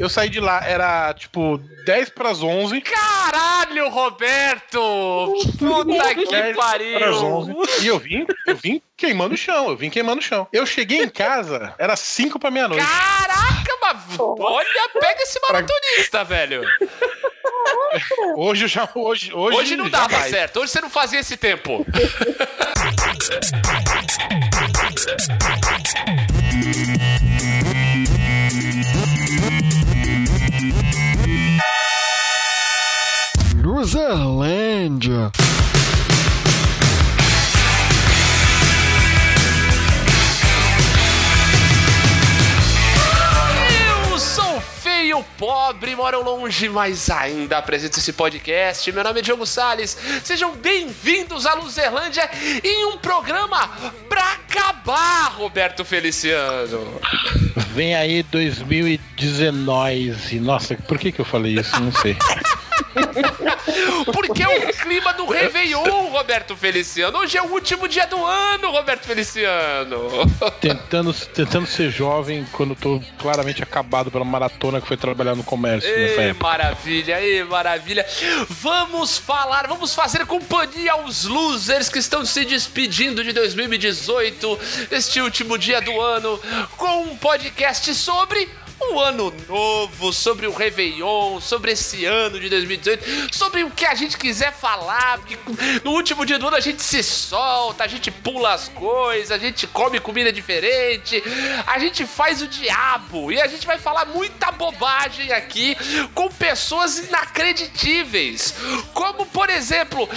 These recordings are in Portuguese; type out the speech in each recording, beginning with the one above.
Eu saí de lá, era tipo 10 pras 11. Caralho, Roberto! Puta que pariu! E eu vim queimando o chão, Eu cheguei em casa, era 5 pra meia-noite. Caraca, mas olha, pega esse maratonista, velho! Hoje não dava mais certo, hoje você não fazia esse tempo. Loserlândia. Eu sou feio, pobre, moro longe, mas ainda apresento esse podcast. Meu nome é Diogo Salles. Sejam bem-vindos à Loserlândia em um programa pra acabar, Roberto Feliciano. Vem aí 2019. Nossa, por que eu falei isso? Não sei. Porque é o clima do Réveillon, Roberto Feliciano. Hoje é o último dia do ano, Roberto Feliciano. Tentando ser jovem quando tô claramente acabado pela maratona que foi trabalhar no comércio. Maravilha. Vamos fazer companhia aos losers que estão se despedindo de 2018, este último dia do ano, com um podcast sobre o ano novo, sobre o Réveillon, sobre esse ano de 2018, sobre o que a gente quiser falar, porque no último dia do ano a gente se solta, a gente pula as coisas, a gente come comida diferente, a gente faz o diabo, e a gente vai falar muita bobagem aqui com pessoas inacreditíveis, como, por exemplo,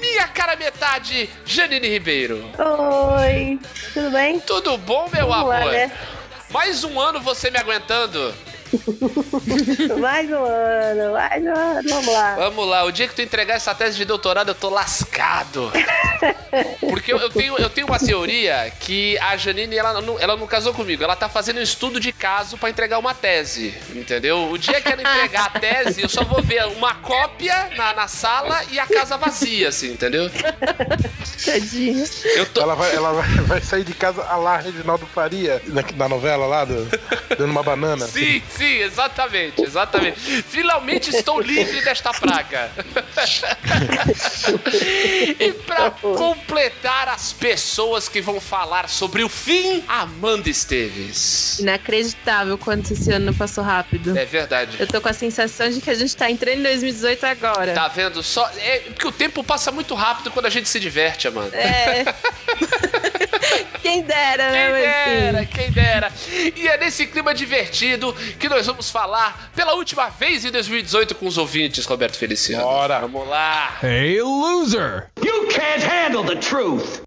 minha cara metade, Janine Ribeiro. Oi, tudo bem? Tudo bom, meu amor? Vamos lá, né? Mais um ano você me aguentando. mais um ano, vamos lá, o dia que tu entregar essa tese de doutorado eu tô lascado. Porque eu tenho uma teoria que a Janine, ela não casou comigo, ela tá fazendo um estudo de caso pra entregar uma tese, entendeu? O dia que ela entregar a tese, eu só vou ver uma cópia na sala e a casa vazia, assim, entendeu? Tadinha. Ela vai sair de casa a lá Reginaldo Faria, na novela lá, dando uma banana. Sim, exatamente. Finalmente estou livre desta praga. E para completar as pessoas que vão falar sobre o fim, Amanda Esteves. Inacreditável quanto esse ano passou rápido. É verdade. Eu tô com a sensação de que a gente tá entrando em 2018 agora. Tá vendo? Só é porque o tempo passa muito rápido quando a gente se diverte, Amanda. É. Quem dera, né? Quem dera. E é nesse clima divertido que nós vamos falar pela última vez em 2018 com os ouvintes, Roberto Feliciano. Bora! Vamos lá! Hey, loser! You can't handle the truth!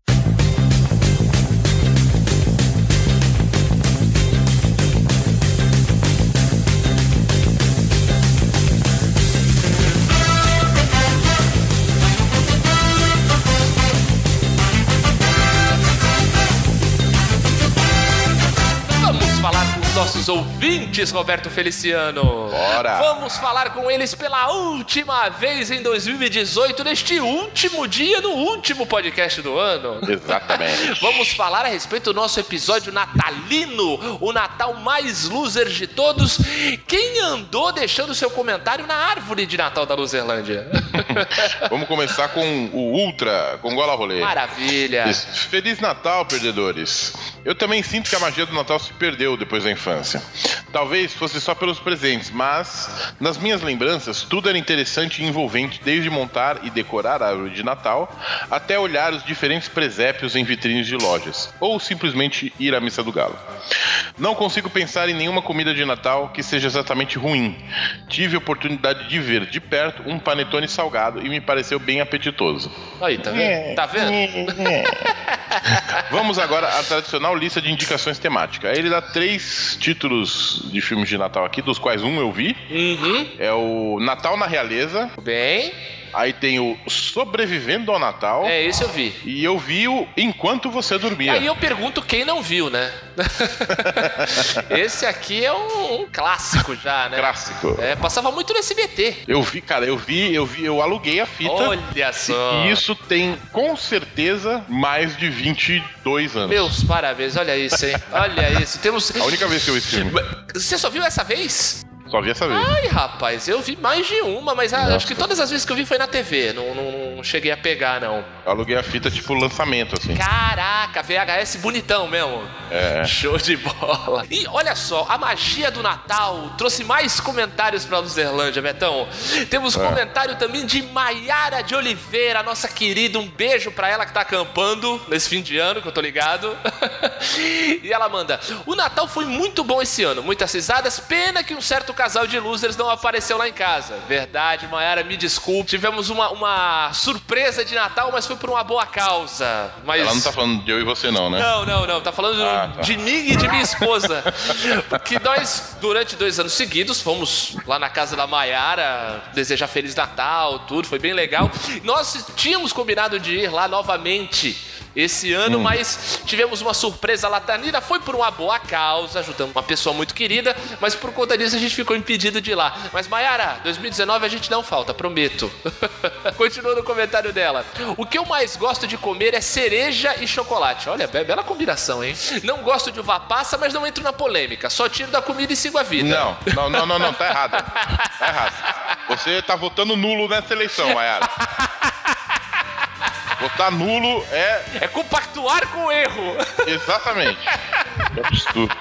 Nossos ouvintes, Roberto Feliciano. Bora! Vamos falar com eles pela última vez em 2018, neste último dia, no último podcast do ano. Exatamente. Vamos falar a respeito do nosso episódio natalino, o Natal mais loser de todos. Quem andou deixando seu comentário na árvore de Natal da Loserlândia? Vamos começar com o Ultra, com Gola Rolê. Maravilha! Feliz Natal, perdedores. Eu também sinto que a magia do Natal se perdeu depois da infância. Talvez fosse só pelos presentes, mas nas minhas lembranças tudo era interessante e envolvente, desde montar e decorar a árvore de Natal até olhar os diferentes presépios em vitrines de lojas, ou simplesmente ir à missa do galo. Não consigo pensar em nenhuma comida de Natal que seja exatamente ruim. Tive a oportunidade de ver de perto um panetone salgado e me pareceu bem apetitoso. Aí, tá vendo? Vamos agora à tradicional lista de indicações temáticas. Ele dá 3 títulos de filmes de Natal aqui, dos quais um eu vi. Uhum. É o Natal na Realeza. Bem. Aí tem o Sobrevivendo ao Natal. É, esse eu vi. E eu vi o Enquanto Você Dormia. Aí eu pergunto quem não viu, né? Esse aqui é um clássico já, né? Clássico. É, passava muito no SBT. Eu vi, cara, eu aluguei a fita. Olha só. E isso tem, com certeza, mais de 22 anos. Meus parabéns, olha isso, hein? Olha isso. A única vez que eu vi esse filme. Você só viu essa vez? Só vi essa vez. Ai, rapaz, eu vi mais de uma, mas acho que todas as vezes que eu vi foi na TV. Não cheguei a pegar, não. Eu aluguei a fita, tipo, lançamento, assim. Caraca, VHS bonitão mesmo. É. Show de bola. E olha só, a magia do Natal trouxe mais comentários pra Loserlândia, Betão. Temos comentário também de Maiara de Oliveira, nossa querida. Um beijo pra ela que tá acampando nesse fim de ano, que eu tô ligado. E ela manda: o Natal foi muito bom esse ano, muitas risadas, pena que um certo casal de losers não apareceu lá em casa. Verdade, Maiara, me desculpe. Tivemos uma surpresa de Natal, mas foi por uma boa causa. Mas... ela não tá falando de eu e você não, né? Não. Tá falando de mim e de minha esposa. Porque nós, durante 2 anos seguidos, fomos lá na casa da Maiara desejar Feliz Natal, tudo. Foi bem legal. Nós tínhamos combinado de ir lá novamente esse ano, mas tivemos uma surpresa latanina, foi por uma boa causa, ajudando uma pessoa muito querida, mas por conta disso a gente ficou impedido de ir lá. Mas Maiara, 2019 a gente não falta, prometo. Continua no comentário dela. O que eu mais gosto de comer é cereja e chocolate. Olha, bela combinação, hein? Não gosto de uva passa, mas não entro na polêmica. Só tiro da comida e sigo a vida. Não, tá errado. Tá errado. Você tá votando nulo nessa eleição, Maiara. Votar nulo é compactuar com o erro. Exatamente. É absurdo.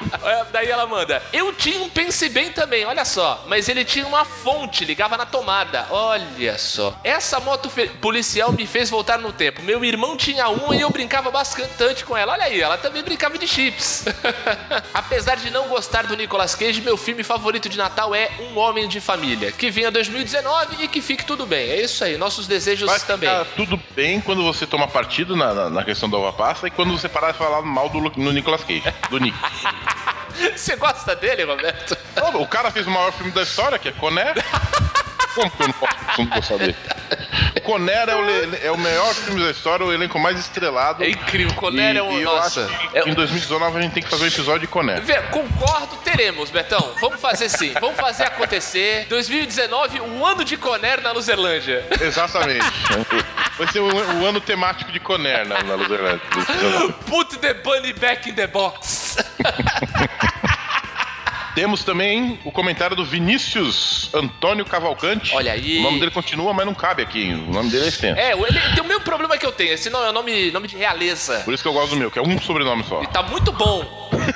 Daí ela manda: eu tinha um Pense Bem também, olha só, mas ele tinha uma fonte, ligava na tomada. Olha só. Essa moto policial me fez voltar no tempo. Meu irmão tinha uma e eu brincava bastante com ela. Olha aí, ela também brincava de chips. Apesar de não gostar do Nicolas Cage, meu filme favorito de Natal é Um Homem de Família. Que venha 2019 e que fique tudo bem. É isso aí, nossos desejos vai também. Ficar tudo bem quando você toma partido na questão da uva passa e quando você parar de falar mal do Nicolas Cage, do Nick. Você gosta dele, Roberto? O cara fez o maior filme da história, que é Con Air. Como que eu não posso saber? Con Air é o melhor filme da história, o elenco mais estrelado. É incrível, Con Air é um... Nossa. Em 2019 a gente tem que fazer um episódio de Con Air. Concordo, teremos, Betão. Vamos fazer sim, vamos fazer acontecer. 2019, o ano de Con Air na Loserlândia. Exatamente. Vai ser o ano temático de Con Air na Loserlândia. Put the bunny back in the box. Temos também o comentário do Vinícius Antônio Cavalcante. Olha aí. O nome dele continua, mas não cabe aqui. O nome dele é extenso. Tem o mesmo problema que eu tenho. Esse não é o nome de realeza. Por isso que eu gosto do meu, que é um sobrenome só. E tá muito bom.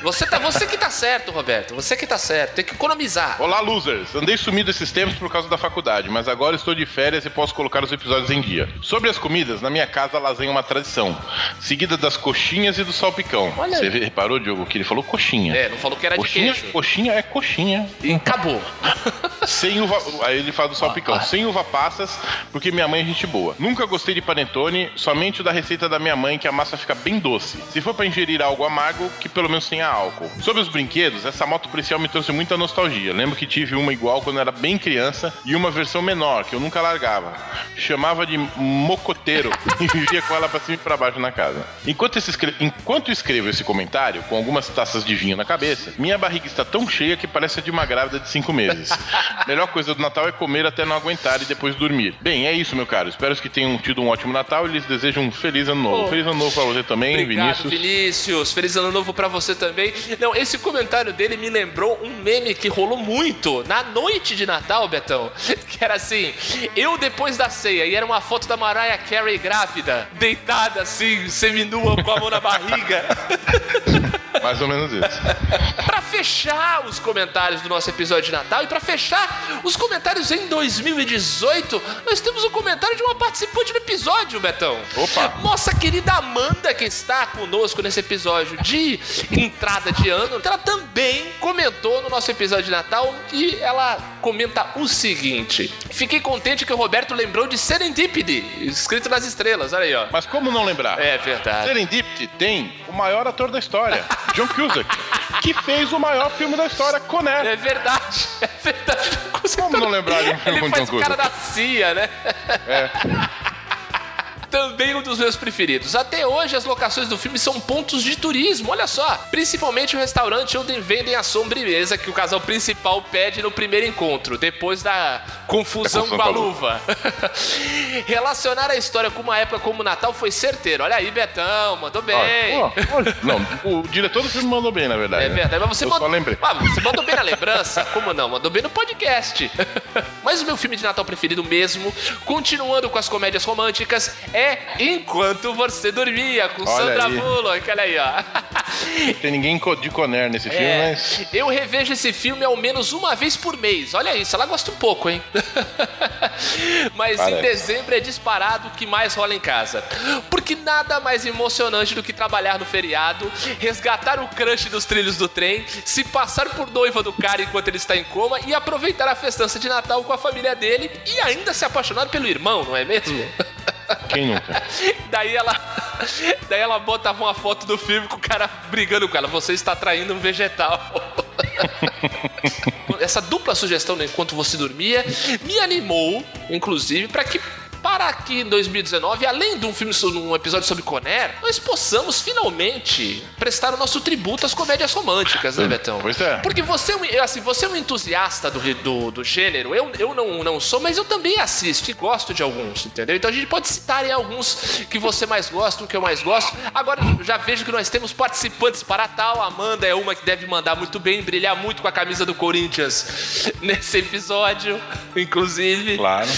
Você que tá certo, Roberto. Você que tá certo. Tem que economizar. Olá, losers. Andei sumido esses tempos por causa da faculdade, mas agora estou de férias e posso colocar os episódios em dia. Sobre as comidas, na minha casa a lasanha é uma tradição, seguida das coxinhas e do salpicão. Olha aí. Você reparou, Diogo, que ele falou coxinha. É, não falou que era coxinha, de queijo. Coxinha. E acabou. Sem uva... Aí ele fala do salpicão. Sem uva passas, porque minha mãe é gente boa. Nunca gostei de panetone, somente o da receita da minha mãe, que a massa fica bem doce. Se for pra ingerir algo amargo, que pelo menos tenha álcool. Sobre os brinquedos, essa moto policial me trouxe muita nostalgia. Lembro que tive uma igual quando era bem criança e uma versão menor, que eu nunca largava. Chamava de mocoteiro e vivia com ela pra cima e pra baixo na casa. Enquanto escrevo esse comentário, com algumas taças de vinho na cabeça, minha barriga está tão cheia que parece a de uma grávida de 5 meses. Melhor coisa do Natal é comer até não aguentar e depois dormir. Bem, é isso, meu caro. Espero que tenham tido um ótimo Natal e lhes desejo um feliz ano novo. Feliz ano novo pra você também, Vinícius. Obrigado, Vinícius. Feliz ano novo pra você também. Não, esse comentário dele me lembrou um meme que rolou muito na noite de Natal, Betão, que era assim: eu depois da ceia, e era uma foto da Mariah Carey grávida, deitada assim, seminua, com a mão na barriga. Mais ou menos isso. Pra fechar os comentários do nosso episódio de Natal e pra fechar os comentários em 2018, nós temos um comentário de uma participante do episódio, Betão. Opa! Nossa querida Amanda, que está conosco nesse episódio de entrada de ano, ela também comentou no nosso episódio de Natal e ela comenta o seguinte: fiquei contente que o Roberto lembrou de Serendipity, escrito nas estrelas, olha aí, ó. Mas como não lembrar? É verdade. Serendipity tem o maior ator da história, John Cusack, que fez o maior filme da história, Con Air. É verdade. Como não lembrar de um filme com John Cusack? Ele faz o cara da CIA, né? É. também um dos meus preferidos. Até hoje, as locações do filme são pontos de turismo, olha só. Principalmente o restaurante onde vendem a sobremesa que o casal principal pede no primeiro encontro, depois da confusão com a luva. Relacionar a história com uma época como o Natal foi certeiro. Olha aí, Betão, mandou bem. Olha. Não, o diretor do filme mandou bem, na verdade. É verdade, mas você mandou... Só lembrei. Ah, você mandou bem na lembrança? Como não? Mandou bem no podcast. Mas o meu filme de Natal preferido mesmo, continuando com as comédias românticas, é Enquanto Você Dormia, com Sandra Bullock. Olha aí, ó. Não tem ninguém de Con Air nesse filme, mas... Eu revejo esse filme ao menos uma vez por mês. Olha isso, ela gosta um pouco, hein? Mas em dezembro é disparado o que mais rola em casa. Porque nada mais emocionante do que trabalhar no feriado, resgatar o crush dos trilhos do trem, se passar por noiva do cara enquanto ele está em coma e aproveitar a festança de Natal com a família dele e ainda se apaixonar pelo irmão, não é mesmo? Quem nunca? Daí ela botava uma foto do filme com o cara brigando com ela. Você está traindo um vegetal. Essa dupla sugestão do Enquanto Você Dormia me animou, inclusive, para que em 2019, além de um filme, um episódio sobre Con Air, nós possamos finalmente prestar o nosso tributo às comédias românticas, né, Betão? Pois é. Porque você é um entusiasta do gênero, eu não sou, mas eu também assisto e gosto de alguns, entendeu? Então a gente pode citar aí alguns que você mais gosta, um que eu mais gosto. Agora, já vejo que nós temos participantes para tal. A Amanda é uma que deve mandar muito bem, brilhar muito com a camisa do Corinthians nesse episódio, inclusive. Claro.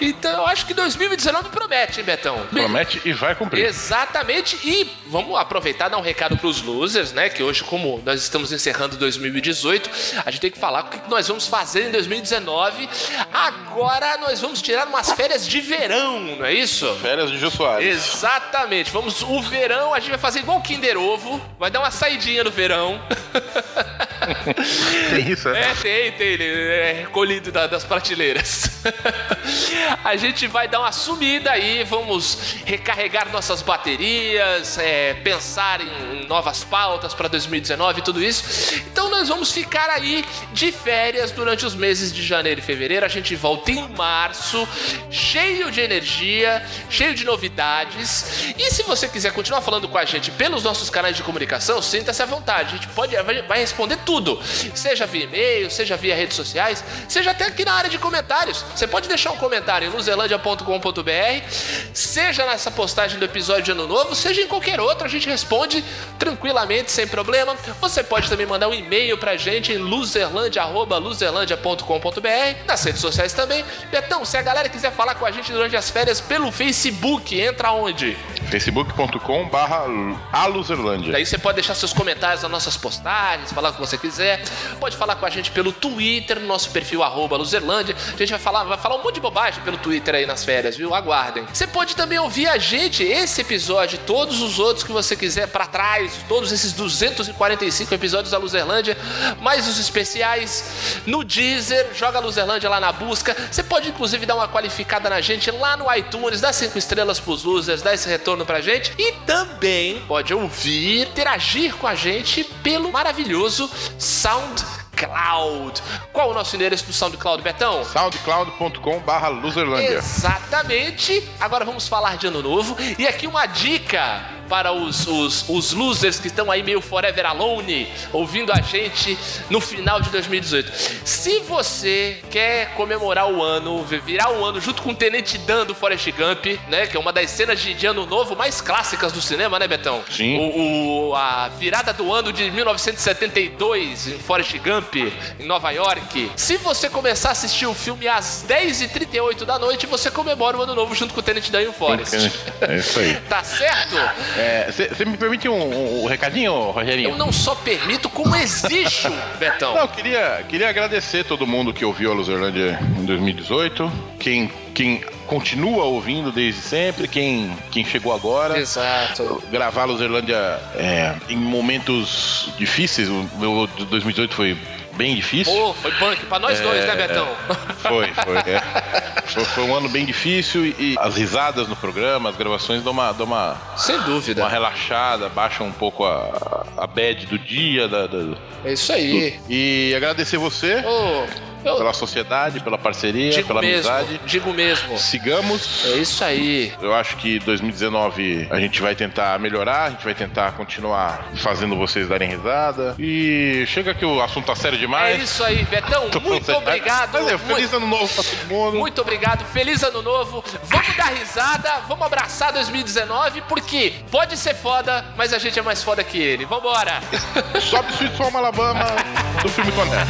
Então eu acho que 2019 promete, hein, Betão? Promete e vai cumprir. Exatamente. E vamos aproveitar e dar um recado pros losers, né? Que hoje, como nós estamos encerrando 2018, a gente tem que falar o que nós vamos fazer em 2019. Agora nós vamos tirar umas férias de verão, não é isso? Férias de Jô Soares. Exatamente. Vamos, o verão, a gente vai fazer igual o Kinder Ovo, vai dar uma saidinha no verão. Tem isso, né? Tem. Ele é recolhido das prateleiras. A gente vai dar uma sumida aí, vamos recarregar nossas baterias, pensar em novas pautas para 2019 e tudo isso. Então nós vamos ficar aí de férias durante os meses de janeiro e fevereiro. A gente volta em março, cheio de energia, cheio de novidades. E se você quiser continuar falando com a gente pelos nossos canais de comunicação, sinta-se à vontade. A gente vai responder tudo, seja via e-mail, seja via redes sociais, seja até aqui na área de comentários. Você pode deixar um comentário em loserlandia.com.br, seja nessa postagem do episódio de Ano Novo, seja em qualquer outro, a gente responde tranquilamente, sem problema. Você pode também mandar um e-mail pra gente em loserlandia.com.br, nas redes sociais também. Betão, se a galera quiser falar com a gente durante as férias pelo Facebook, entra onde? facebook.com/aloserlandia. Daí você pode deixar seus comentários nas nossas postagens, falar o que você quiser. Pode falar com a gente pelo Twitter, no nosso perfil @loserlandia. A gente vai falar um monte de bobagem pelo Twitter aí nas férias, viu? Aguardem. Você pode também ouvir a gente, esse episódio, todos os outros que você quiser pra trás, todos esses 245 episódios da Loserlândia, mais os especiais, no Deezer, joga a Loserlândia lá na busca. Você pode, inclusive, dar uma qualificada na gente lá no iTunes, dá 5 estrelas pros losers, dá esse retorno pra gente. E também pode ouvir, interagir com a gente pelo maravilhoso SoundCloud. Qual o nosso endereço do SoundCloud, Betão? soundcloud.com/loserlandia. Exatamente. Agora vamos falar de Ano Novo. E aqui uma dica para os losers que estão aí meio forever alone, ouvindo a gente no final de 2018. Se você quer comemorar o ano, virar o ano junto com o Tenente Dan do Forrest Gump, né, que é uma das cenas de Ano Novo mais clássicas do cinema, né, Betão? Sim. A virada do ano de 1972 em Forrest Gump, em Nova York. Se você começar a assistir o filme às 10h38 da noite, você comemora o Ano Novo junto com o Tenente Dan e o Forrest. É isso aí. Tá certo? Você me permite um recadinho, Rogerinho? Eu não só permito, como exijo, Betão. Não, eu queria agradecer todo mundo que ouviu a Loserlândia em 2018, quem continua ouvindo desde sempre, quem chegou agora. Exato. Gravar a Loserlândia em momentos difíceis. O meu 2018 foi bem difícil. Pô, foi punk pra nós dois, né, Betão? Foi um ano bem difícil e as risadas no programa, as gravações dão uma sem dúvida. Uma relaxada, baixam um pouco a bad do dia. É isso aí. E agradecer você. pela sociedade, pela parceria, pela amizade. Digo mesmo. Sigamos. É isso aí. Eu acho que 2019 a gente vai tentar melhorar, a gente vai tentar continuar fazendo vocês darem risada. E chega que o assunto tá sério demais. É isso aí, Betão. Muito obrigado. Mas é, feliz ano novo pra todo mundo. Muito obrigado. Feliz ano novo. Vamos dar risada, vamos abraçar 2019, porque pode ser foda, mas a gente é mais foda que ele. Vambora. Sobe Sweet Home Alabama do filme Con Air.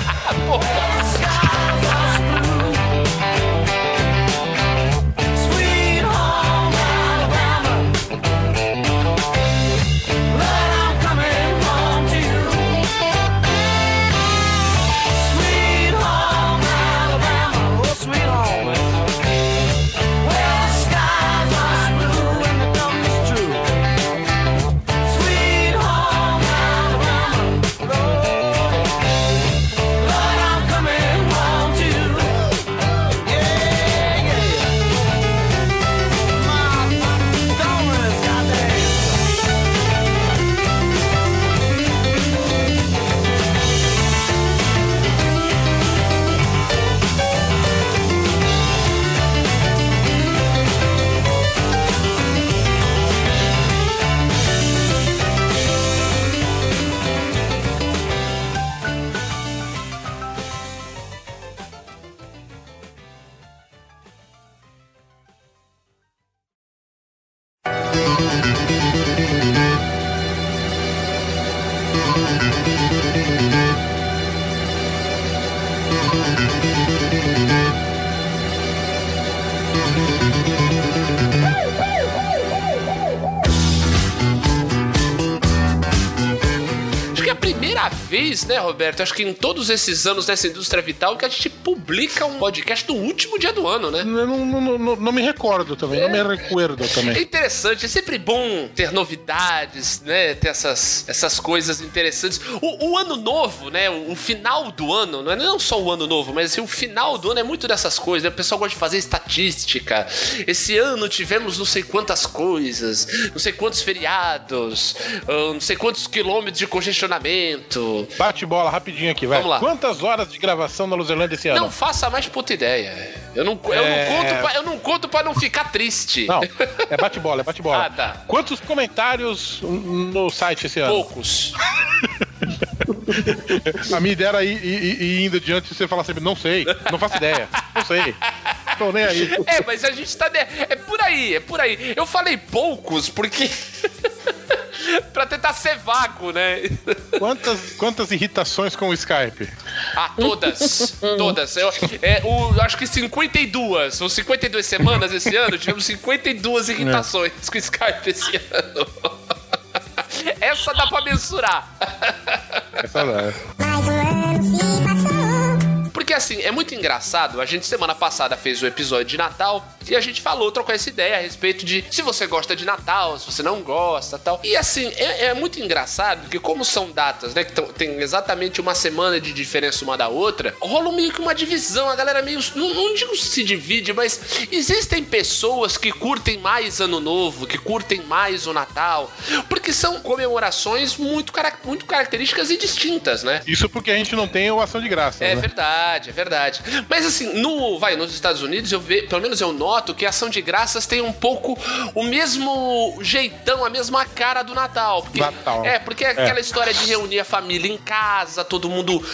Né, Roberto? Acho que em todos esses anos dessa indústria vital que a gente publica um podcast no último dia do ano, né? Não me recordo também, É interessante, é sempre bom ter novidades, né? Ter essas coisas interessantes. O ano novo, né? O final do ano, não é não só o ano novo, mas assim, o final do ano é muito dessas coisas, né? O pessoal gosta de fazer estatística. Esse ano tivemos não sei quantas coisas, não sei quantos feriados, não sei quantos quilômetros de congestionamento. Bate bola rapidinho aqui, vai. Vamos lá. Quantas horas de gravação na Loserlândia esse ano? Não faça mais puta ideia. Eu não conto pra não ficar triste. Não, é bate bola, é bate bola. Ah, tá. Quantos comentários no site esse ano? Poucos. A minha ideia era ir indo adiante, você falar sempre, não sei, não faço ideia, não sei. Tô nem aí. É, mas a gente tá... É por aí, é por aí. Eu falei poucos porque... pra tentar ser vago, né? Quantas irritações com o Skype? Ah, todas. Eu acho que 52. Ou 52 semanas esse ano, tivemos 52 irritações com o Skype esse ano. Essa dá pra mensurar. Essa dá. Mais um ano se passou. Porque assim, é muito engraçado. A gente semana passada fez o episódio de Natal. E a gente trocou essa ideia a respeito de se você gosta de Natal, se você não gosta e tal. E assim, é muito engraçado que como são datas, né, que tem exatamente uma semana de diferença uma da outra, rola meio que uma divisão, a galera meio, não digo se divide, mas existem pessoas que curtem mais Ano Novo, que curtem mais o Natal, porque são comemorações muito características e distintas, né? Isso porque a gente não tem o Ação de Graças, né? É verdade. Mas assim, nos Estados Unidos, eu vejo, pelo menos eu noto que a Ação de Graças tem um pouco o mesmo jeitão, a mesma cara do Natal. Porque é aquela história de reunir a família em casa, todo mundo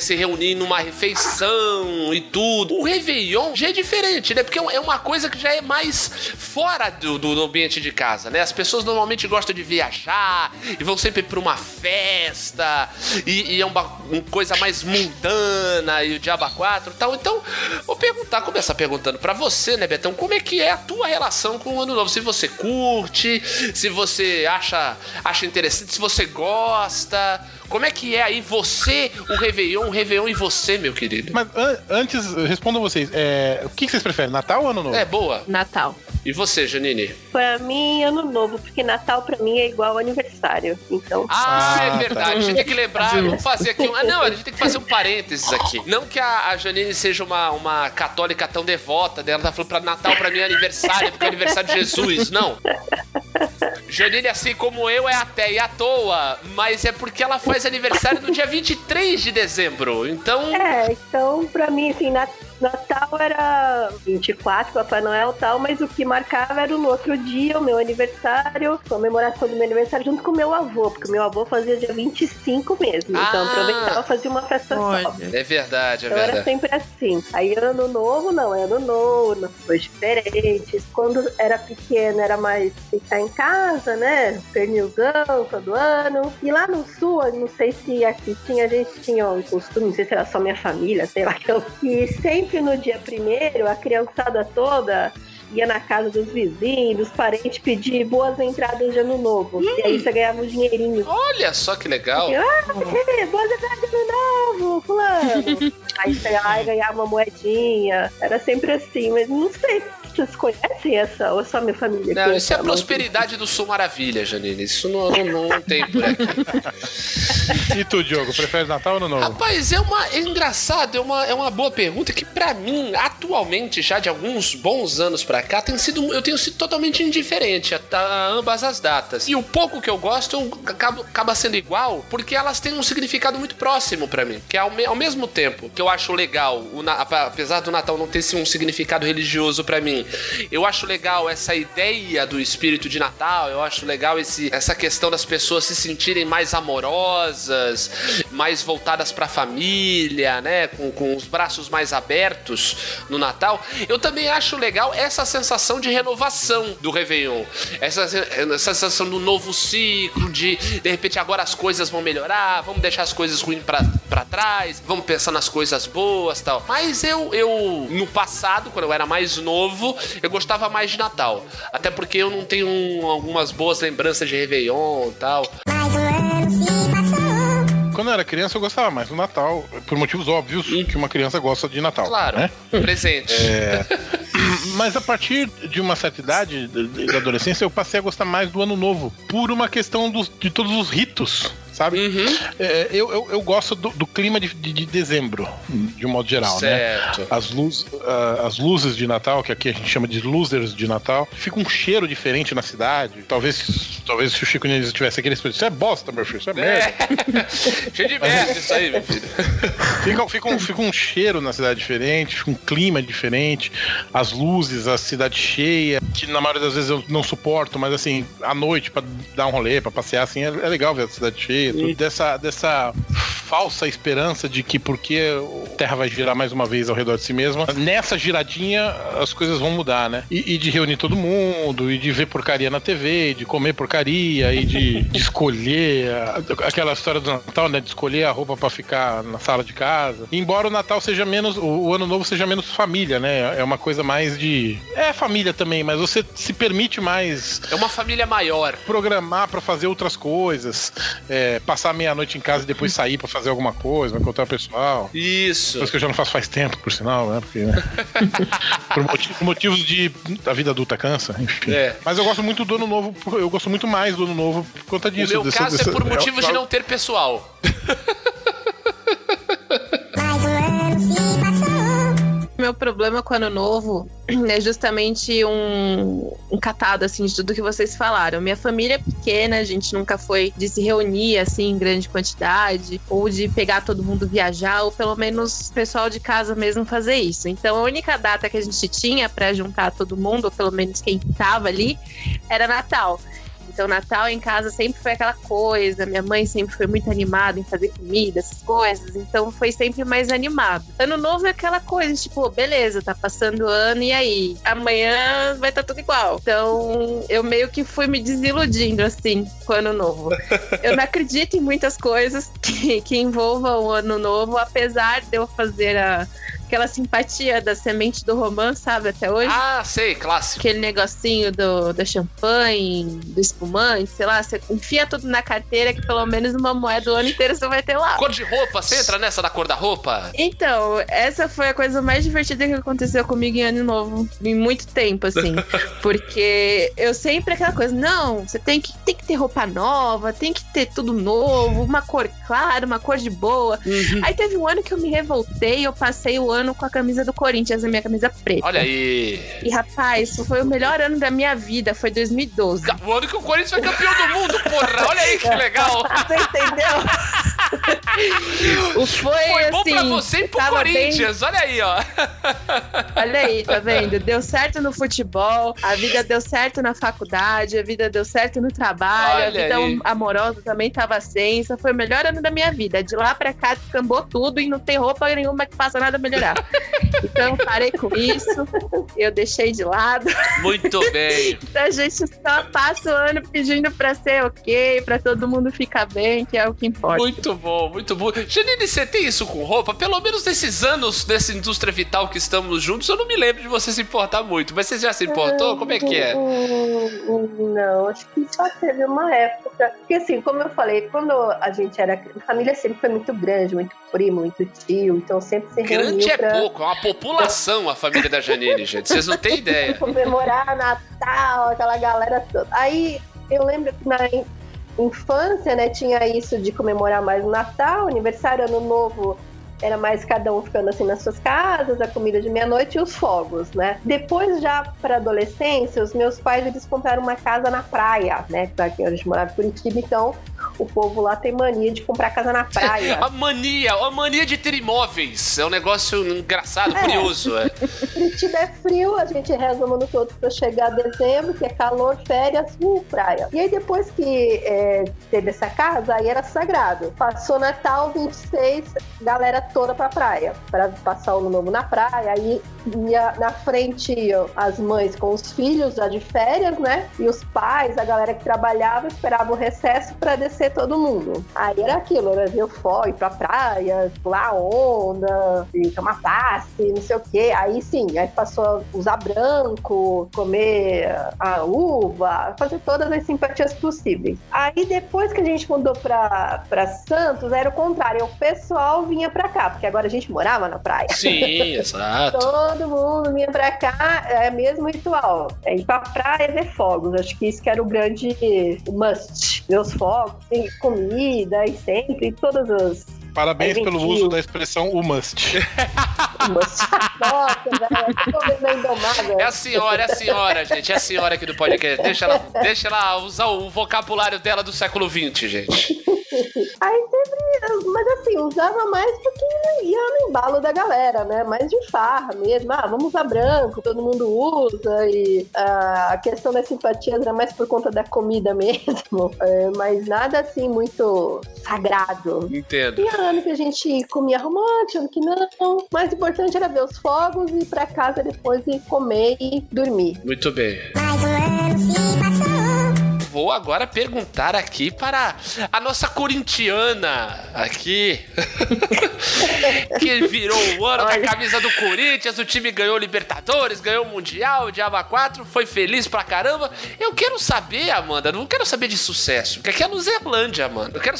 se reunir numa refeição e tudo. O Réveillon já é diferente, né? Porque é uma coisa que já é mais fora do ambiente de casa, né? As pessoas normalmente gostam de viajar e vão sempre pra uma festa e é uma coisa mais mundana e o diabo 4 e tal. Então, vou começar perguntando pra você, né, Betão, como é que é a tua relação com o Ano Novo? Se você curte, se você acha interessante, se você gosta, como é que é aí você, o Réveillon e você, meu querido? Mas antes, respondam vocês, o que vocês preferem, Natal ou Ano Novo? É, boa. Natal. E você, Janine? Pra mim, Ano Novo, porque Natal pra mim é igual aniversário, então... Ah, é verdade, a gente tem que lembrar, vamos fazer aqui... a gente tem que fazer um parênteses aqui. Não que a Janine seja uma católica tão devota dela, tá falando pra Natal pra mim é aniversário, porque é aniversário de Jesus, não. Janine, assim como eu, é até e à toa, mas é porque ela faz aniversário no dia 23 de dezembro, então... É, então pra mim, assim, Natal era 24, Papai Noel e tal, mas o que marcava era no outro dia, o meu aniversário, comemoração do meu aniversário junto com o meu avô, porque o meu avô fazia dia 25 mesmo, então aproveitava e fazia uma festa só. É verdade, então verdade. Era sempre assim. Aí ano novo, não, ano novo, foi diferente. Quando era pequena era mais ficar em casa, né, pernilzão todo ano. E lá no sul, eu não sei se aqui tinha, a gente tinha um costume, não sei se era só minha família, sei lá, que sempre que no dia primeiro, a criançada toda ia na casa dos vizinhos, dos parentes, pedir boas entradas de ano novo. E aí você ganhava um dinheirinho. Olha só que legal. E, boas entradas de ano novo, fulano. Aí você ia lá e ganhava uma moedinha. Era sempre assim, mas não sei. Vocês conhecem essa? Ou só minha família? Não, isso é a prosperidade do Sul Maravilha, Janine. Isso não tem por aqui. E tu, Diogo, prefere Natal ou Ano Novo? Rapaz, é engraçado, é uma boa pergunta que pra mim, atualmente, já de alguns bons anos pra cá, eu tenho sido totalmente indiferente a ambas as datas. E o pouco que eu gosto acaba sendo igual, porque elas têm um significado muito próximo pra mim, que é ao mesmo tempo que eu acho legal, apesar do Natal não ter um significado religioso pra mim, eu acho legal essa ideia do espírito de Natal, eu acho legal essa questão das pessoas se sentirem mais amorosas, mais voltadas pra família, né, com os braços mais abertos no Natal. Eu também acho legal essa sensação de renovação do Réveillon, essa sensação do novo ciclo, de repente agora as coisas vão melhorar, vamos deixar as coisas ruins pra trás, vamos pensar nas coisas boas e tal. Mas eu, no passado, quando eu era mais novo, eu gostava mais de Natal, até porque eu não tenho algumas boas lembranças de Réveillon e tal. Mais um ano se passou. Quando eu era criança eu gostava mais do Natal, por motivos óbvios que uma criança gosta de Natal. Claro, né? Presente. Mas a partir de uma certa idade da adolescência eu passei a gostar mais do Ano Novo, por uma questão de todos os ritos, sabe? Uhum. Eu gosto do clima de dezembro, de um modo geral, certo, né? As luzes de Natal, que aqui a gente chama de losers de Natal, fica um cheiro diferente na cidade. Talvez se o Chico Nunes tivesse aquele espírito, isso é bosta, meu filho, isso é merda. Cheio de merda isso aí, meu filho. Fica um cheiro na cidade diferente, fica um clima diferente, as luzes, a cidade cheia, que na maioria das vezes eu não suporto, mas assim, à noite, pra dar um rolê, pra passear, assim, é legal ver a cidade cheia. Dessa falsa esperança de que porque a Terra vai girar mais uma vez ao redor de si mesma, nessa giradinha as coisas vão mudar, né? E de reunir todo mundo, e de ver porcaria na TV, de comer porcaria, e de escolher aquela história do Natal, né? De escolher a roupa pra ficar na sala de casa. E embora o Natal seja menos, o Ano Novo seja menos família, né? É uma coisa mais de... É família também, mas você se permite mais... É uma família maior. Programar pra fazer outras coisas, passar meia-noite em casa e depois sair pra fazer alguma coisa, encontrar o pessoal. Isso. Coisa que eu já não faço faz tempo, por sinal, né? Porque, né? Por motivos de... A vida adulta cansa, enfim. É. Mas eu gosto muito do Ano Novo, eu gosto muito mais do Ano Novo por conta disso. No meu caso é por motivos de não ter pessoal. Meu problema com o Ano Novo é justamente um catado, assim, de tudo que vocês falaram. Minha família é pequena, a gente nunca foi de se reunir, assim, em grande quantidade, ou de pegar todo mundo viajar, ou pelo menos o pessoal de casa mesmo fazer isso. Então, a única data que a gente tinha pra juntar todo mundo, ou pelo menos quem tava ali, era Natal. Então, Natal em casa sempre foi aquela coisa, minha mãe sempre foi muito animada em fazer comida, essas coisas, então foi sempre mais animado. Ano Novo é aquela coisa, tipo, beleza, tá passando o ano e aí? Amanhã vai estar tudo igual. Então, eu meio que fui me desiludindo, assim, com o Ano Novo. Eu não acredito em muitas coisas que envolvam o Ano Novo, apesar de eu fazer aquela simpatia da semente do romance, sabe, até hoje. Ah, sei, clássico. Aquele negocinho do champanhe, do espumante, sei lá, você enfia tudo na carteira que pelo menos uma moeda o ano inteiro você vai ter lá. Cor de roupa, você entra nessa da cor da roupa? Então, essa foi a coisa mais divertida que aconteceu comigo em Ano Novo, em muito tempo, assim, porque eu sempre aquela coisa, não, você tem que ter roupa nova, tem que ter tudo novo, uma cor clara, uma cor de boa. Aí teve um ano que eu me revoltei, eu passei o ano ano com a camisa do Corinthians, a minha camisa preta. Olha aí. E, rapaz, foi o melhor ano da minha vida, foi 2012. O ano que o Corinthians foi campeão do mundo, porra! Olha aí que legal! Você entendeu? Foi bom assim, pra você e pro Corinthians, bem... olha aí, ó. Olha aí, tá vendo? Deu certo no futebol, a vida deu certo na faculdade, a vida deu certo no trabalho, olha a vida aí. Amorosa também tava sensa, foi o melhor ano da minha vida. De lá pra cá descambou tudo e não tem roupa nenhuma que faça nada melhorar. Então parei com isso, eu deixei de lado. Muito bem. Então a gente só passa o ano pedindo pra ser ok, pra todo mundo ficar bem, que é o que importa. Muito bom, muito bom. Janine, você tem isso com roupa? Pelo menos nesses anos dessa indústria vital que estamos juntos, eu não me lembro de você se importar muito, mas você já se importou? Como é que é? Não, acho que só teve uma época, porque assim, como eu falei, quando a gente era... A família sempre foi muito grande, muito primo, muito tio, então sempre se reuniu. Grande pra... é pouco, é uma população a família da Janine, gente, vocês não têm ideia. Comemorar Natal, aquela galera toda. Aí, eu lembro que na infância, né, tinha isso de comemorar mais o Natal, aniversário, Ano Novo, era mais cada um ficando assim nas suas casas, a comida de meia-noite e os fogos, né? Depois, já pra adolescência, os meus pais, eles compraram uma casa na praia, né? Porque a gente morava em Curitiba, então o povo lá tem mania de comprar casa na praia. a mania de ter imóveis. É um negócio engraçado, curioso. É. Curitiba é frio, a gente reza o ano todo pra chegar a dezembro, que é calor, férias, praia. E aí depois que teve essa casa, aí era sagrado. Passou Natal, 26, galera toda pra praia, pra passar o ano novo na praia, aí na frente as mães com os filhos já de férias, né? E os pais, a galera que trabalhava, esperava o recesso pra descer todo mundo. Aí era aquilo, era ver o fogo, ir pra praia, pular onda, tomar passe, não sei o quê. Aí sim, aí passou a usar branco, comer a uva, fazer todas as simpatias possíveis. Aí depois que a gente mudou pra Santos, era o contrário, o pessoal vinha pra cá, porque agora a gente morava na praia. Sim, exato. Todo mundo vinha pra cá, é o mesmo ritual. É ir pra praia e ver fogos. Acho que isso que era o grande must. Ver os fogos, e comida, e sempre, e todas as... Parabéns pelo uso da expressão o must. Nossa, velho, eu tô meio indomada. É a senhora, gente, é a senhora aqui do podcast. Deixa ela usar o vocabulário dela do século XX, gente. Aí sempre, mas assim, usava mais porque ia no embalo da galera, né? Mais de farra mesmo. Ah, vamos usar branco, todo mundo usa. E a questão das simpatias era mais por conta da comida mesmo. Mas nada assim muito sagrado. Entendo. E ano que a gente comia romântico, ano que não. Mas o importante era ver os fogos e ir pra casa depois e comer e dormir. Muito bem. Mais um ano se passou. Vou agora perguntar aqui para a nossa corintiana aqui, que virou o ano da camisa do Corinthians, o time ganhou Libertadores, ganhou o Mundial, o Diaba 4, foi feliz pra caramba. Eu quero saber, Amanda, não quero saber de sucesso, porque aqui é Loserlândia, Amanda. Eu quero